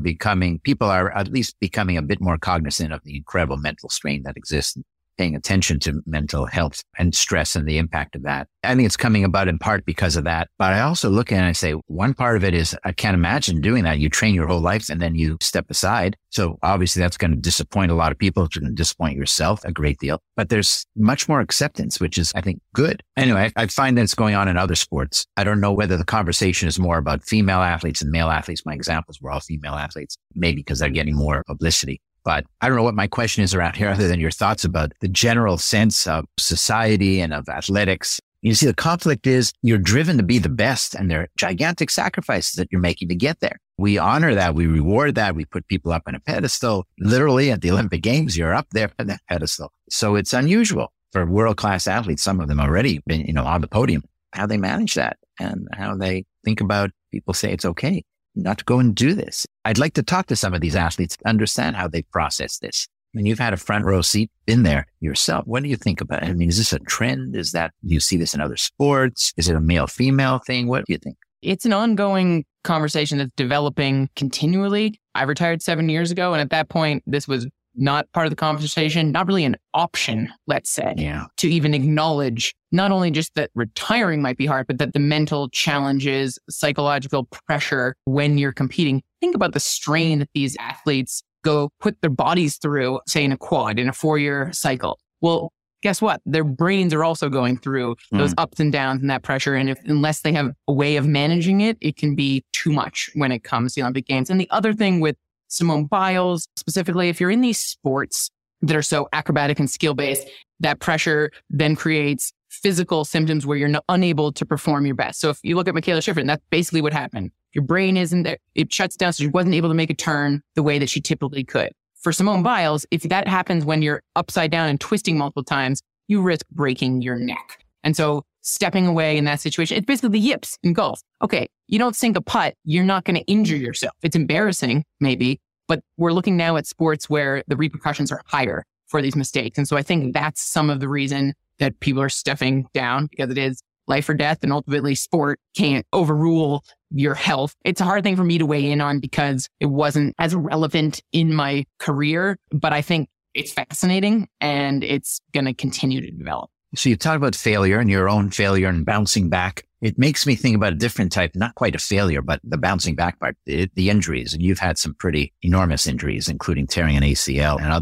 are becoming a bit more cognizant of the incredible mental strain that exists, paying attention to mental health and stress and the impact of that. I think it's coming about in part because of that. But I also look at it and I say, one part of it is I can't imagine doing that. You train your whole life and then you step aside. So obviously that's going to disappoint a lot of people. It's going to disappoint yourself a great deal. But there's much more acceptance, which is, I think, good. Anyway, I find that it's going on in other sports. I don't know whether the conversation is more about female athletes and male athletes. My examples were all female athletes, maybe because they're getting more publicity. But I don't know what my question is around here other than your thoughts about the general sense of society and of athletics. You see, the conflict is you're driven to be the best and there are gigantic sacrifices that you're making to get there. We honor that. We reward that. We put people up on a pedestal. Literally at the Olympic Games, you're up there on that pedestal. So it's unusual for world-class athletes. Some of them already been, on the podium, how they manage that and how they think about people say it's okay not to go and do this. I'd like to talk to some of these athletes, understand how they process this. I mean, you've had a front row seat in there yourself. What do you think about it? I mean, is this a trend? Is that you see this in other sports? Is it a male-female thing? What do you think? It's an ongoing conversation that's developing continually. I retired 7 years ago, and at that point, this was not part of the conversation, not really an option, let's say, to even acknowledge not only just that retiring might be hard, but that the mental challenges, psychological pressure when you're competing. Think about the strain that these athletes go put their bodies through, say in a quad, in a 4-year cycle. Well, guess what? Their brains are also going through those ups and downs and that pressure. And unless they have a way of managing it, it can be too much when it comes to the Olympic Games. And the other thing with Simone Biles, specifically, if you're in these sports that are so acrobatic and skill-based, that pressure then creates physical symptoms where you're unable to perform your best. So if you look at Michaela Schifrin, that's basically what happened. Your brain isn't there. It shuts down, so she wasn't able to make a turn the way that she typically could. For Simone Biles, if that happens when you're upside down and twisting multiple times, you risk breaking your neck. And so stepping away in that situation, it's basically the yips in golf. Okay, you don't sink a putt, you're not going to injure yourself. It's embarrassing, maybe, but we're looking now at sports where the repercussions are higher for these mistakes. And so I think that's some of the reason that people are stepping down, because it is life or death, and ultimately sport can't overrule your health. It's a hard thing for me to weigh in on because it wasn't as relevant in my career, but I think it's fascinating and it's going to continue to develop. So you talk about failure and your own failure and bouncing back. It makes me think about a different type, not quite a failure, but the bouncing back part, the injuries. And you've had some pretty enormous injuries, including tearing an ACL and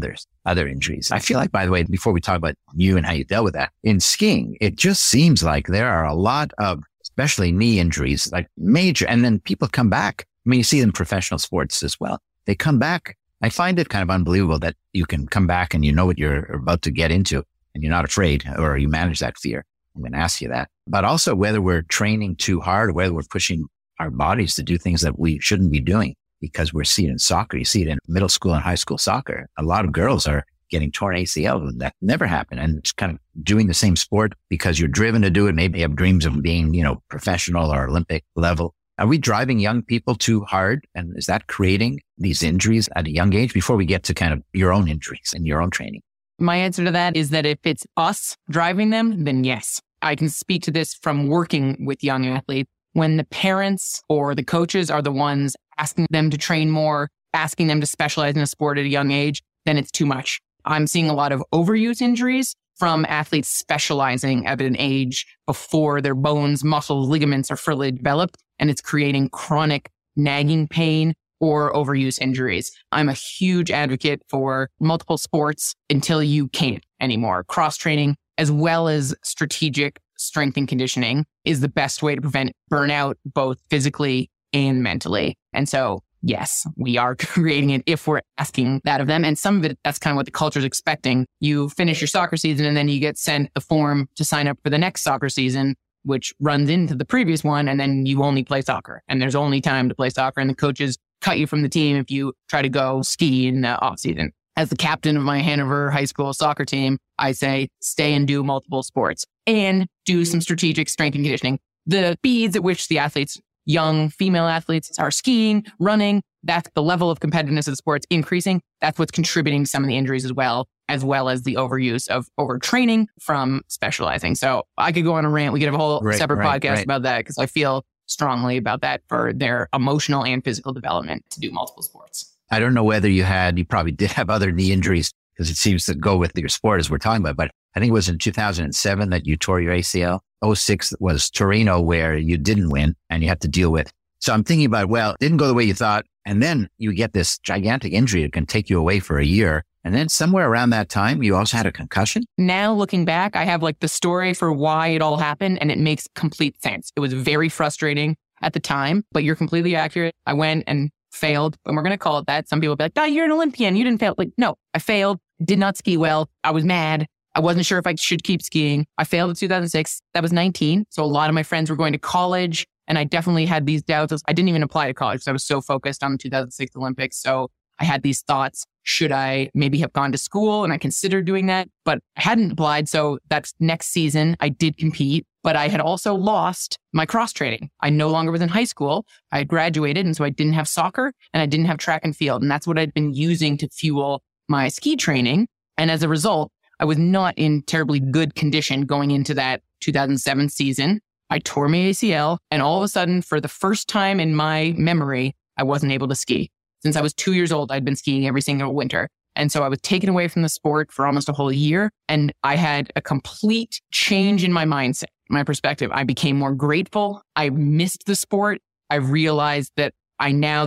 other injuries. I feel like, by the way, before we talk about you and how you dealt with that, in skiing, it just seems like there are a lot of, especially knee injuries, like major, and then people come back. I mean, you see them in professional sports as well. They come back. I find it kind of unbelievable that you can come back and you know what you're about to get into. And you're not afraid, or you manage that fear. I'm going to ask you that. But also whether we're training too hard, or whether we're pushing our bodies to do things that we shouldn't be doing, because we're seeing it in soccer. You see it in middle school and high school soccer. A lot of girls are getting torn ACL. That never happened. And it's kind of doing the same sport because you're driven to do it. Maybe you have dreams of being, professional or Olympic level. Are we driving young people too hard? And is that creating these injuries at a young age before we get to kind of your own injuries and your own training? My answer to that is that if it's us driving them, then yes. I can speak to this from working with young athletes. When the parents or the coaches are the ones asking them to train more, asking them to specialize in a sport at a young age, then it's too much. I'm seeing a lot of overuse injuries from athletes specializing at an age before their bones, muscles, ligaments are fully developed, and it's creating chronic nagging pain or overuse injuries. I'm a huge advocate for multiple sports until you can't anymore. Cross-training as well as strategic strength and conditioning is the best way to prevent burnout, both physically and mentally. And so, yes, we are creating it if we're asking that of them. And some of it, that's kind of what the culture is expecting. You finish your soccer season and then you get sent a form to sign up for the next soccer season, which runs into the previous one. And then you only play soccer and there's only time to play soccer. And the coaches cut you from the team if you try to go ski in the off season. As the captain of my Hanover High School soccer team, I say stay and do multiple sports and do some strategic strength and conditioning. The speeds at which the athletes, young female athletes, are skiing, running, that's the level of competitiveness of the sports increasing. That's what's contributing to some of the injuries as well as the overuse of overtraining from specializing. So I could go on a rant. We could have a whole separate podcast about that because I feel strongly about that for their emotional and physical development to do multiple sports. I don't know whether you probably did have other knee injuries because it seems to go with your sport as we're talking about, but I think it was in 2007 that you tore your ACL. 2006 was Torino where you didn't win and you had to deal with. So I'm thinking about, well, it didn't go the way you thought. And then you get this gigantic injury. It can take you away for a year. And then somewhere around that time, you also had a concussion. Now looking back, I have like the story for why it all happened and it makes complete sense. It was very frustrating at the time, but you're completely accurate. I went and failed, and we're going to call it that. Some people will be like, oh, you're an Olympian. You didn't fail. Like, no, I failed, did not ski well. I was mad. I wasn't sure if I should keep skiing. I failed in 2006. That was 19. So a lot of my friends were going to college and I definitely had these doubts. I didn't even apply to college because I was so focused on the 2006 Olympics. So I had these thoughts, should I maybe have gone to school? And I considered doing that, but I hadn't applied. So that next season I did compete, but I had also lost my cross training. I no longer was in high school. I had graduated. And so I didn't have soccer and I didn't have track and field. And that's what I'd been using to fuel my ski training. And as a result, I was not in terribly good condition going into that 2007 season. I tore my ACL and all of a sudden, for the first time in my memory, I wasn't able to ski. Since I was 2 years old, I'd been skiing every single winter. And so I was taken away from the sport for almost a whole year. And I had a complete change in my mindset, my perspective. I became more grateful. I missed the sport. I realized that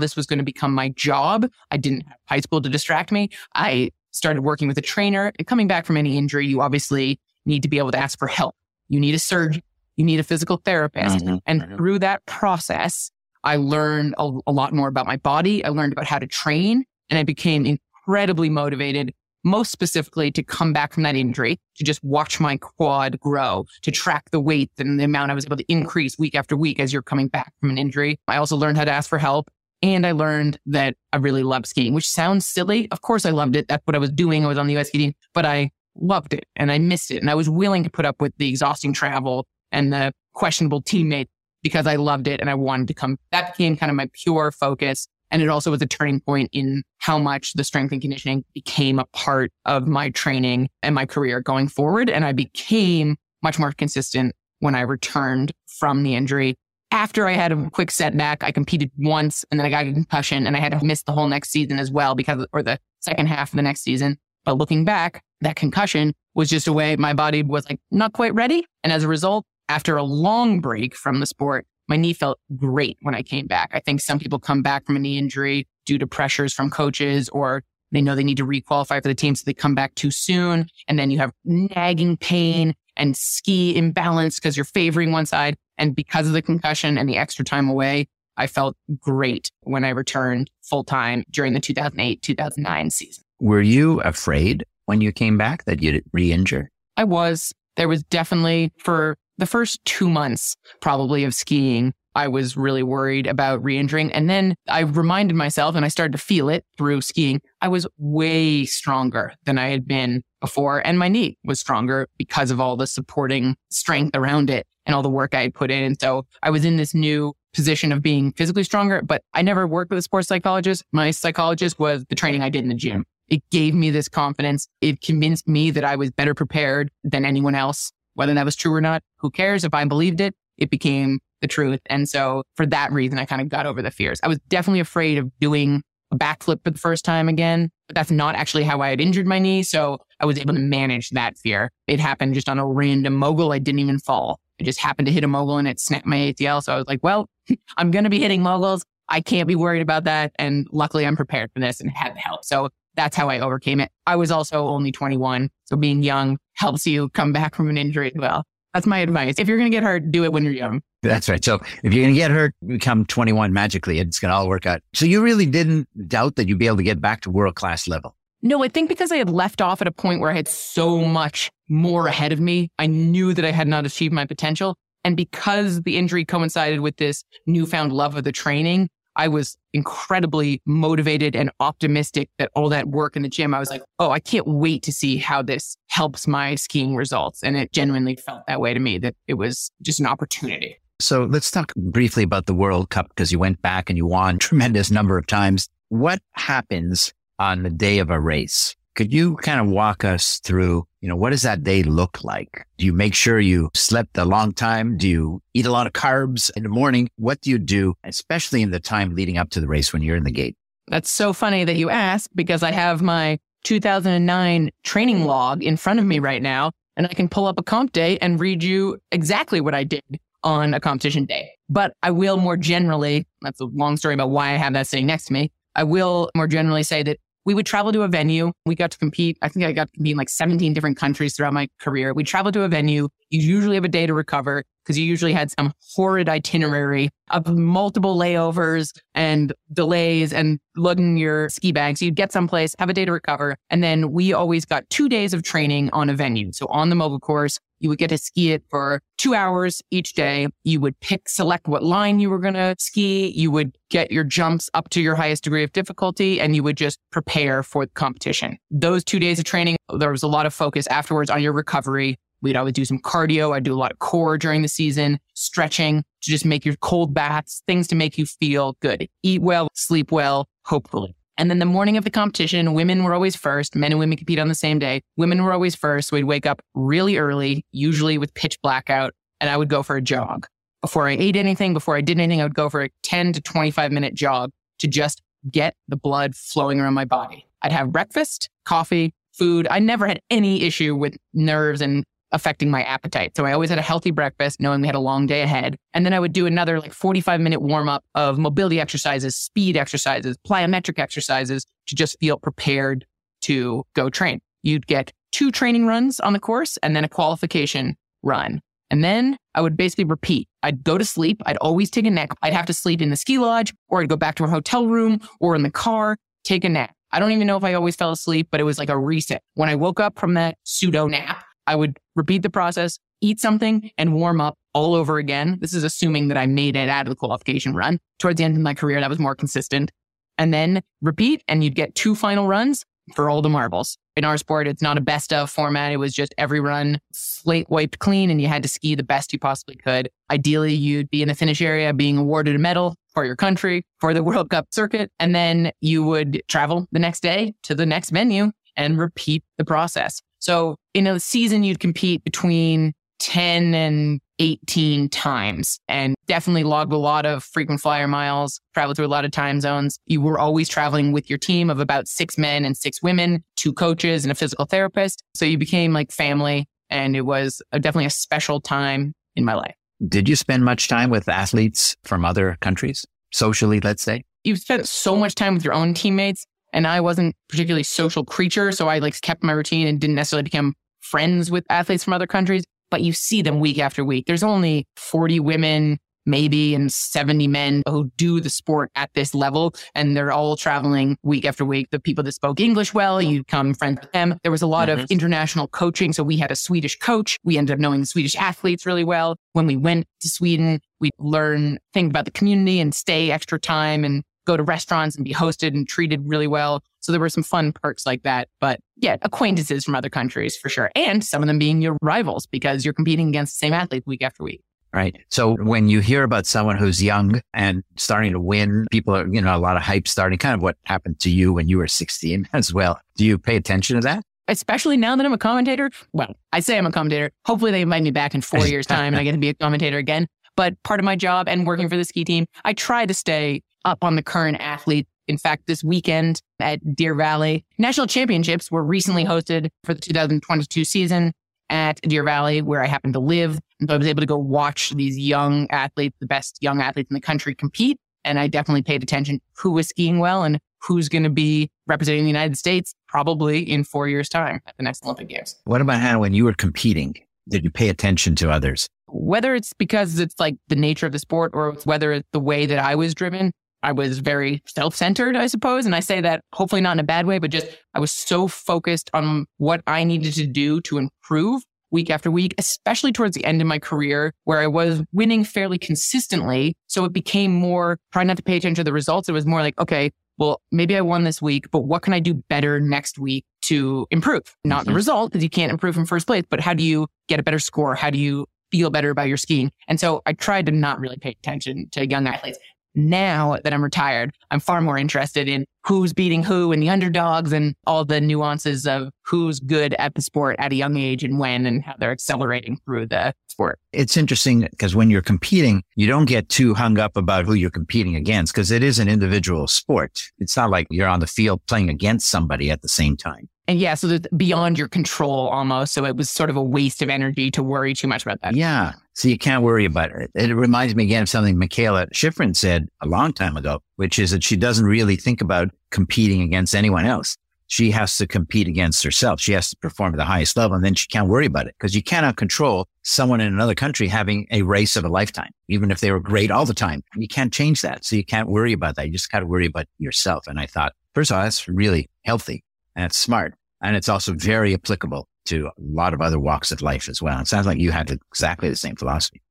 this was going to become my job. I didn't have high school to distract me. I started working with a trainer. And coming back from any injury, you obviously need to be able to ask for help. You need a surgeon. You need a physical therapist. And through that process, I learned a lot more about my body. I learned about how to train. And I became incredibly motivated, most specifically to come back from that injury, to just watch my quad grow, to track the weight and the amount I was able to increase week after week as you're coming back from an injury. I also learned how to ask for help. And I learned that I really love skiing, which sounds silly. Of course, I loved it. That's what I was doing. I was on the U.S. ski team, but I loved it and I missed it. And I was willing to put up with the exhausting travel and the questionable teammates because I loved it and I wanted to come. That became kind of my pure focus. And it also was a turning point in how much the strength and conditioning became a part of my training and my career going forward. And I became much more consistent when I returned from the injury. After I had a quick setback, I competed once and then I got a concussion and I had to miss the whole next season as well or the second half of the next season. But looking back, that concussion was just a way my body was like not quite ready. And as a result, after a long break from the sport, my knee felt great when I came back. I think some people come back from a knee injury due to pressures from coaches or they know they need to requalify for the team. So they come back too soon. And then you have nagging pain and ski imbalance because you're favoring one side. And because of the concussion and the extra time away, I felt great when I returned full time during the 2008-2009 season. Were you afraid when you came back that you'd re-injure? I was. There was definitely, for the first 2 months probably of skiing, I was really worried about re-injuring. And then I reminded myself, and I started to feel it through skiing, I was way stronger than I had been before. And my knee was stronger because of all the supporting strength around it and all the work I had put in. And so I was in this new position of being physically stronger, but I never worked with a sports psychologist. My psychologist was the training I did in the gym. It gave me this confidence. It convinced me that I was better prepared than anyone else. Whether that was true or not, who cares? If I believed it, it became the truth. And so for that reason, I kind of got over the fears. I was definitely afraid of doing a backflip for the first time again. But that's not actually how I had injured my knee. So I was able to manage that fear. It happened just on a random mogul. I didn't even fall. I just happened to hit a mogul and it snapped my ACL. So I was like, well, I'm going to be hitting moguls. I can't be worried about that. And luckily I'm prepared for this and had help. So that's how I overcame it. I was also only 21. So being young helps you come back from an injury as well. That's my advice. If you're going to get hurt, do it when you're young. That's right. So if you're going to get hurt, become 21 magically. It's going to all work out. So you really didn't doubt that you'd be able to get back to world-class level? No, I think because I had left off at a point where I had so much more ahead of me. I knew that I had not achieved my potential. And because the injury coincided with this newfound love of the training, I was incredibly motivated and optimistic that all that work in the gym, I was like, oh, I can't wait to see how this helps my skiing results. And it genuinely felt that way to me, that it was just an opportunity. So let's talk briefly about the World Cup, because you went back and you won a tremendous number of times. What happens on the day of a race? Could you kind of walk us through, what does that day look like? Do you make sure you slept a long time? Do you eat a lot of carbs in the morning? What do you do, especially in the time leading up to the race when you're in the gate? That's so funny that you ask, because I have my 2009 training log in front of me right now, and I can pull up a comp day and read you exactly what I did on a competition day. But I will more generally, that's a long story about why I have that sitting next to me. I will more generally say that we would travel to a venue. We got to compete. I think I got to compete in like 17 different countries throughout my career. We traveled to a venue. You usually have a day to recover because you usually had some horrid itinerary of multiple layovers and delays and lugging your ski bags. You'd get someplace, have a day to recover. And then we always got 2 days of training on a venue. So on the mogul course, you would get to ski it for 2 hours each day. You would select what line you were going to ski. You would get your jumps up to your highest degree of difficulty, and you would just prepare for the competition. Those 2 days of training, there was a lot of focus afterwards on your recovery. We'd always do some cardio. I'd do a lot of core during the season, stretching to just make your cold baths, things to make you feel good. Eat well, sleep well, hopefully. And then the morning of the competition, women were always first. Men and women compete on the same day. Women were always first. So we'd wake up really early, usually with pitch blackout, and I would go for a jog. Before I ate anything, before I did anything, I would go for a 10 to 25-minute jog to just get the blood flowing around my body. I'd have breakfast, coffee, food. I never had any issue with nerves and affecting my appetite. So I always had a healthy breakfast, knowing we had a long day ahead. And then I would do another 45-minute warm-up of mobility exercises, speed exercises, plyometric exercises to just feel prepared to go train. You'd get 2 training runs on the course and then a qualification run. And then I would basically repeat. I'd go to sleep. I'd always take a nap. I'd have to sleep in the ski lodge, or I'd go back to a hotel room or in the car, take a nap. I don't even know if I always fell asleep, but it was like a reset. When I woke up from that pseudo nap, I would repeat the process, eat something, and warm up all over again. This is assuming that I made it out of the qualification run. Towards the end of my career, that was more consistent. And then repeat, and you'd get 2 final runs for all the marbles. In our sport, it's not a best of format. It was just every run slate wiped clean, and you had to ski the best you possibly could. Ideally, you'd be in the finish area being awarded a medal for your country, for the World Cup circuit. And then you would travel the next day to the next venue and repeat the process. So in a season, you'd compete between 10 and 18 times, and definitely logged a lot of frequent flyer miles, traveled through a lot of time zones. You were always traveling with your team of about 6 men and 6 women, 2 coaches and a physical therapist. So you became like family, and it was definitely a special time in my life. Did you spend much time with athletes from other countries, socially, let's say? You've spent so much time with your own teammates. And I wasn't a particularly social creature, so I kept my routine and didn't necessarily become friends with athletes from other countries. But you see them week after week. There's only 40 women, maybe, and 70 men who do the sport at this level. And they're all traveling week after week. The people that spoke English well, you'd become friends with them. There was a lot of international coaching. So we had a Swedish coach. We ended up knowing the Swedish athletes really well. When we went to Sweden, we'd learn things about the community and stay extra time and go to restaurants and be hosted and treated really well. So there were some fun perks like that. But yeah, acquaintances from other countries for sure. And some of them being your rivals because you're competing against the same athlete week after week. Right. So when you hear about someone who's young and starting to win, people are, a lot of hype starting, kind of what happened to you when you were 16 as well. Do you pay attention to that? Especially now that I'm a commentator. Well, I say I'm a commentator. Hopefully they invite me back in 4 years time and I get to be a commentator again. But part of my job and working for the ski team, I try to stay up on the current athlete In fact, this weekend at Deer Valley, national championships were recently hosted for the 2022 season at Deer Valley, where I happen to live. And so I was able to go watch these young athletes, the best young athletes in the country, compete. And I definitely paid attention to who was skiing well and who's going to be representing the United States probably in 4 years' time at the next Olympic Games. What about Hannah, when you were competing, did you pay attention to others? Whether it's because it's like the nature of the sport or whether it's the way that I was driven, I was very self-centered, I suppose. And I say that hopefully not in a bad way, but just I was so focused on what I needed to do to improve week after week, especially towards the end of my career where I was winning fairly consistently. So it became more trying not to pay attention to the results. It was more like, okay, well, maybe I won this week, but what can I do better next week to improve? Not the result, because you can't improve in first place, but how do you get a better score? How do you feel better about your skiing? And so I tried to not really pay attention to young athletes. Now that I'm retired, I'm far more interested in who's beating who and the underdogs and all the nuances of who's good at the sport at a young age and when and how they're accelerating through the sport. It's interesting because when you're competing, you don't get too hung up about who you're competing against because it is an individual sport. It's not like you're on the field playing against somebody at the same time. And yeah, so that's beyond your control almost. So it was sort of a waste of energy to worry too much about that. Yeah. So you can't worry about it. It reminds me again of something Michaela Schifrin said a long time ago, which is that she doesn't really think about competing against anyone else. She has to compete against herself. She has to perform at the highest level, and then she can't worry about it because you cannot control someone in another country having a race of a lifetime, even if they were great all the time. You can't change that. So you can't worry about that. You just got to worry about yourself. And I thought, first of all, that's really healthy. And it's smart. And it's also very applicable to a lot of other walks of life as well. It sounds like you had exactly the same philosophy.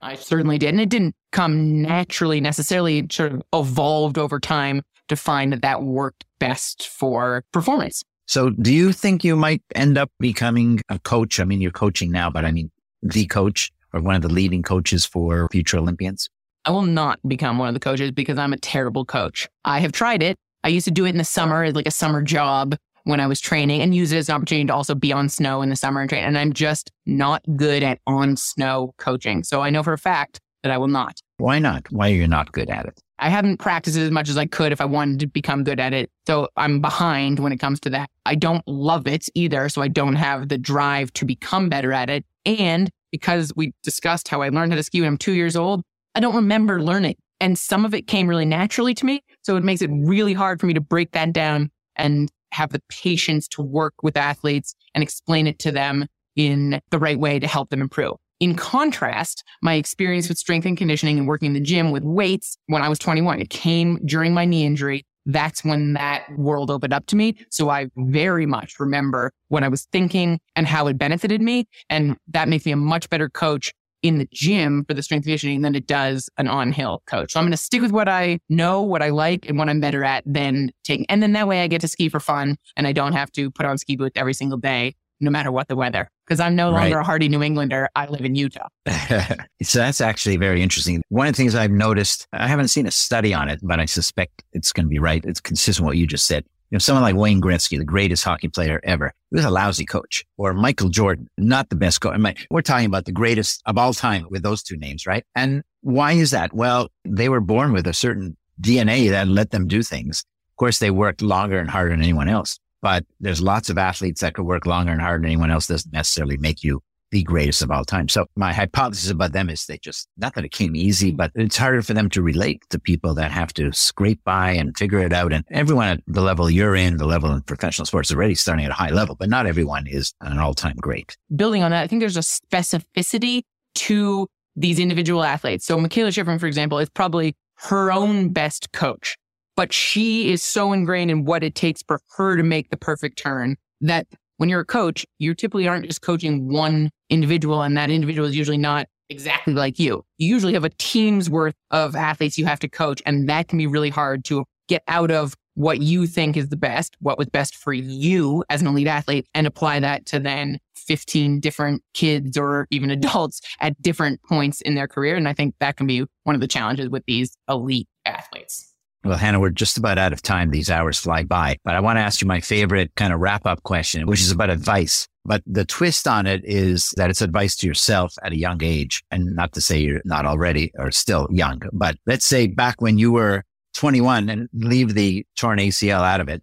I certainly did. And it didn't come naturally necessarily. It sort of evolved over time to find that worked best for performance. So do you think you might end up becoming a coach? I mean, you're coaching now, but I mean, the coach or one of the leading coaches for future Olympians? I will not become one of the coaches because I'm a terrible coach. I have tried it. I used to do it in the summer, like a summer job when I was training, and use it as an opportunity to also be on snow in the summer and train. And I'm just not good at on snow coaching. So I know for a fact that I will not. Why not? Why are you not good at it? I haven't practiced it as much as I could if I wanted to become good at it. So I'm behind when it comes to that. I don't love it either. So I don't have the drive to become better at it. And because we discussed how I learned how to ski when I'm 2 years old, I don't remember learning. And some of it came really naturally to me. So it makes it really hard for me to break that down and have the patience to work with athletes and explain it to them in the right way to help them improve. In contrast, my experience with strength and conditioning and working in the gym with weights when I was 21, it came during my knee injury. That's when that world opened up to me. So I very much remember what I was thinking and how it benefited me. And that makes me a much better coach in the gym for the strength conditioning than it does an on-hill coach. So I'm going to stick with what I know, what I like, and what I'm better at than taking. And then that way I get to ski for fun and I don't have to put on ski boots every single day, no matter what the weather, because I'm no longer a hardy New Englander. I live in Utah. So that's actually very interesting. One of the things I've noticed, I haven't seen a study on it, but I suspect it's going to be right. It's consistent with what you just said. You know, someone like Wayne Gretzky, the greatest hockey player ever, he was a lousy coach. Or Michael Jordan, not the best coach. I mean, we're talking about the greatest of all time with those two names, right? And why is that? Well, they were born with a certain DNA that let them do things. Of course, they worked longer and harder than anyone else. But there's lots of athletes that could work longer and harder than anyone else. Doesn't necessarily make you the greatest of all time. So my hypothesis about them is they just, not that it came easy, but it's harder for them to relate to people that have to scrape by and figure it out. And everyone at the level you're in, the level in professional sports, already starting at a high level, but not everyone is an all-time great. Building on that, I think there's a specificity to these individual athletes. So Michaela Schifrin, for example, is probably her own best coach, but she is so ingrained in what it takes for her to make the perfect turn that when you're a coach, you typically aren't just coaching one individual, and that individual is usually not exactly like you. You usually have a team's worth of athletes you have to coach, and that can be really hard to get out of what you think is the best, what was best for you as an elite athlete, and apply that to then 15 different kids or even adults at different points in their career. And I think that can be one of the challenges with these elite athletes. Well, Hannah, we're just about out of time. These hours fly by, but I want to ask you my favorite kind of wrap-up question, which is about advice. But the twist on it is that it's advice to yourself at a young age, and not to say you're not already or still young, but let's say back when you were 21 and leave the torn ACL out of it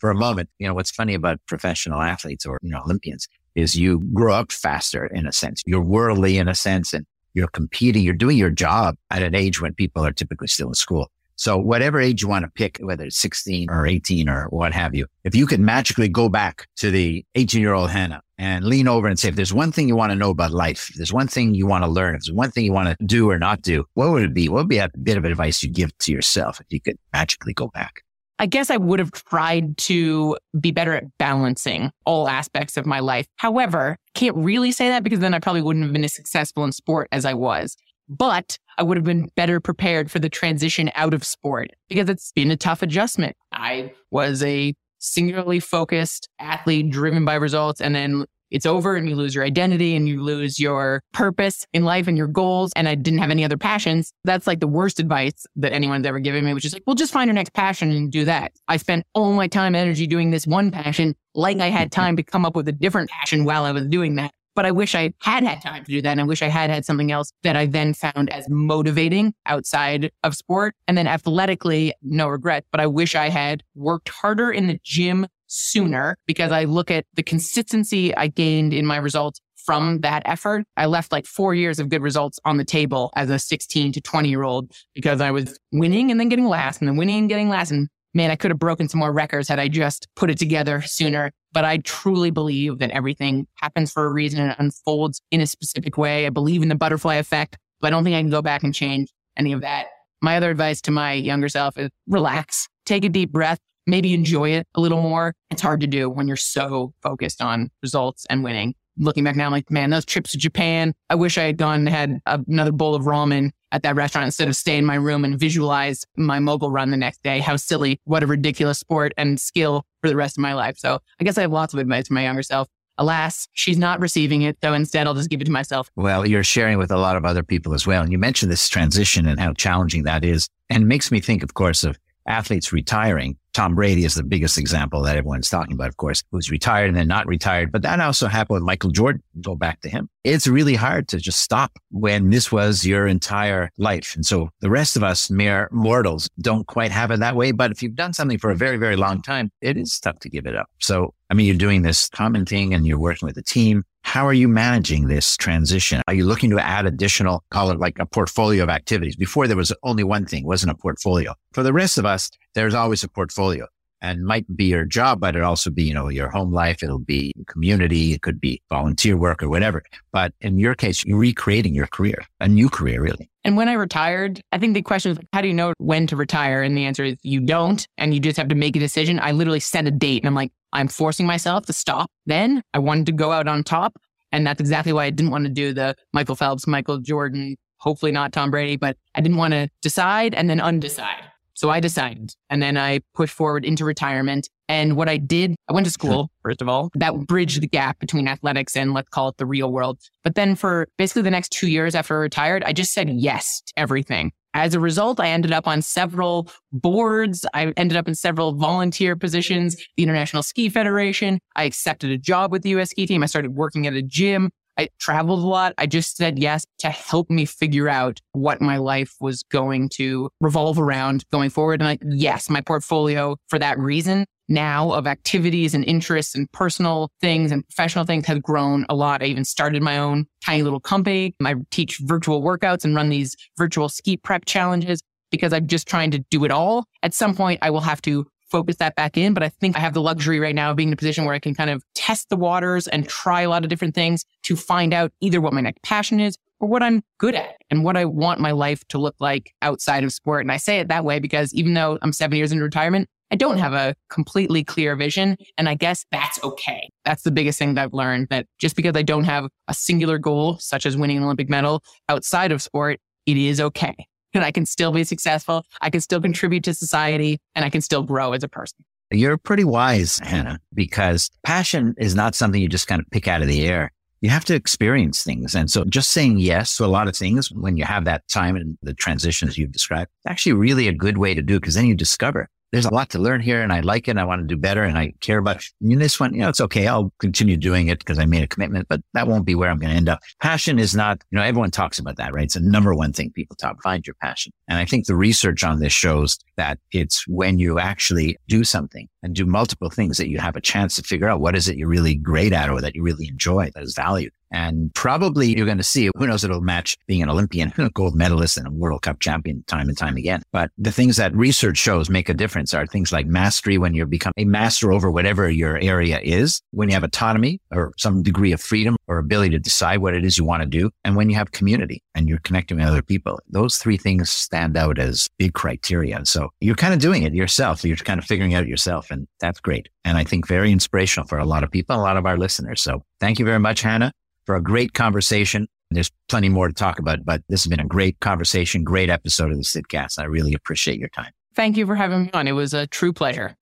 for a moment. You know, what's funny about professional athletes or, you know, Olympians is you grow up faster in a sense. You're worldly in a sense and you're competing. You're doing your job at an age when people are typically still in school. So whatever age you want to pick, whether it's 16 or 18 or what have you, if you could magically go back to the 18-year-old Hannah and lean over and say, if there's one thing you want to know about life, if there's one thing you want to learn, if there's one thing you want to do or not do, what would it be? What would be a bit of advice you'd give to yourself if you could magically go back? I guess I would have tried to be better at balancing all aspects of my life. However, can't really say that because then I probably wouldn't have been as successful in sport as I was. But I would have been better prepared for the transition out of sport because it's been a tough adjustment. I was a singularly focused athlete driven by results, and then it's over and you lose your identity and you lose your purpose in life and your goals. And I didn't have any other passions. That's like the worst advice that anyone's ever given me, which is like, well, just find your next passion and do that. I spent all my time and energy doing this one passion, like I had time to come up with a different passion while I was doing that. But I wish I had had time to do that. And I wish I had had something else that I then found as motivating outside of sport. And then athletically, no regret, but I wish I had worked harder in the gym sooner because I look at the consistency I gained in my results from that effort. I left like 4 years of good results on the table as a 16 to 20-year-old because I was winning and then getting last and then winning and getting last. And man, I could have broken some more records had I just put it together sooner. But I truly believe that everything happens for a reason and unfolds in a specific way. I believe in the butterfly effect, but I don't think I can go back and change any of that. My other advice to my younger self is relax, take a deep breath, maybe enjoy it a little more. It's hard to do when you're so focused on results and winning. Looking back now, I'm like, man, those trips to Japan, I wish I had gone and had another bowl of ramen at that restaurant instead of staying in my room and visualize my mogul run the next day. How silly, what a ridiculous sport and skill for the rest of my life. So I guess I have lots of advice for my younger self. Alas, she's not receiving it. So instead, I'll just give it to myself. Well, you're sharing with a lot of other people as well. And you mentioned this transition and how challenging that is. And it makes me think, of course, of athletes retiring. Tom Brady is the biggest example that everyone's talking about, of course, who's retired and then not retired. But that also happened with Michael Jordan. Go back to him. It's really hard to just stop when this was your entire life. And so the rest of us mere mortals don't quite have it that way. But if you've done something for a very, very long time, it is tough to give it up. So, I mean, you're doing this commenting and you're working with a team. How are you managing this transition? Are you looking to add additional, call it like a portfolio of activities? Before there was only one thing, wasn't a portfolio. For the rest of us, there's always a portfolio and might be your job, but it also be, you know, your home life. It'll be community. It could be volunteer work or whatever. But in your case, you're recreating your career, a new career, really. And when I retired, I think the question is, how do you know when to retire? And the answer is you don't. And you just have to make a decision. I literally set a date and I'm like, I'm forcing myself to stop. Then I wanted to go out on top. And that's exactly why I didn't want to do the Michael Phelps, Michael Jordan, hopefully not Tom Brady, but I didn't want to decide and then undecide. So I decided, and then I pushed forward into retirement. And what I did, I went to school, first of all, that bridged the gap between athletics and let's call it the real world. But then for basically the next 2 years after I retired, I just said yes to everything. As a result, I ended up on several boards. I ended up in several volunteer positions, the International Ski Federation. I accepted a job with the U.S. Ski Team. I started working at a gym. I traveled a lot. I just said yes to help me figure out what my life was going to revolve around going forward. And yes, my portfolio for that reason now of activities and interests and personal things and professional things has grown a lot. I even started my own tiny little company. I teach virtual workouts and run these virtual ski prep challenges because I'm just trying to do it all. At some point, I will have to focus that back in. But I think I have the luxury right now of being in a position where I can kind of test the waters and try a lot of different things to find out either what my next passion is or what I'm good at and what I want my life to look like outside of sport. And I say it that way because even though I'm 7 years into retirement, I don't have a completely clear vision. And I guess that's okay. That's the biggest thing that I've learned, that just because I don't have a singular goal, such as winning an Olympic medal outside of sport, it is okay. And I can still be successful. I can still contribute to society and I can still grow as a person. You're pretty wise, Hannah, because passion is not something you just kind of pick out of the air. You have to experience things. And so just saying yes to a lot of things when you have that time and the transitions you've described, it's actually really a good way to do it because then you discover there's a lot to learn here and I like it. I want to do better and I care about it. I mean, this one, you know, it's okay. I'll continue doing it because I made a commitment, but that won't be where I'm going to end up. Passion is not, you know, everyone talks about that, right? It's the number one thing people talk, find your passion. And I think the research on this shows that it's when you actually do something and do multiple things that you have a chance to figure out what is it you're really great at or that you really enjoy that is valued. And probably you're going to see, who knows, it'll match being an Olympian, a gold medalist and a World Cup champion time and time again. But the things that research shows make a difference are things like mastery, when you become a master over whatever your area is, when you have autonomy or some degree of freedom or ability to decide what it is you want to do, and when you have community and you're connecting with other people. Those three things stand out as big criteria. And so you're kind of doing it yourself. You're kind of figuring out yourself, and that's great. And I think very inspirational for a lot of people, a lot of our listeners. So thank you very much, Hannah, for a great conversation. There's plenty more to talk about, but this has been a great conversation, great episode of the Sidcast. I really appreciate your time. Thank you for having me on. It was a true pleasure.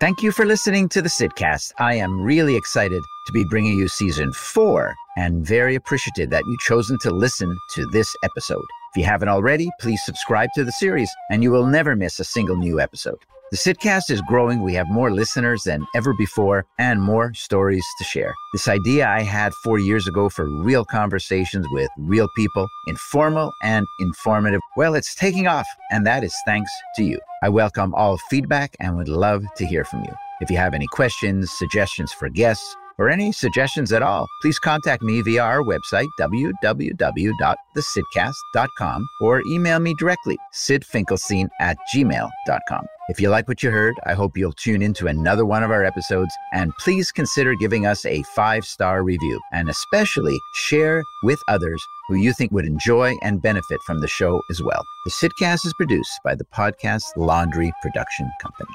Thank you for listening to the Sidcast. I am really excited to be bringing you season 4 and very appreciative that you've chosen to listen to this episode. If you haven't already, please subscribe to the series and you will never miss a single new episode. The Sidcast is growing. We have more listeners than ever before and more stories to share. This idea I had 4 years ago for real conversations with real people, informal and informative. Well, it's taking off, and that is thanks to you. I welcome all feedback and would love to hear from you. If you have any questions, suggestions for guests, or any suggestions at all, please contact me via our website, www.thesidcast.com, or email me directly, sidfinkelstein@gmail.com. If you like what you heard, I hope you'll tune into another one of our episodes, and please consider giving us a 5-star review, and especially share with others who you think would enjoy and benefit from the show as well. The Sidcast is produced by the Podcast Laundry Production Company.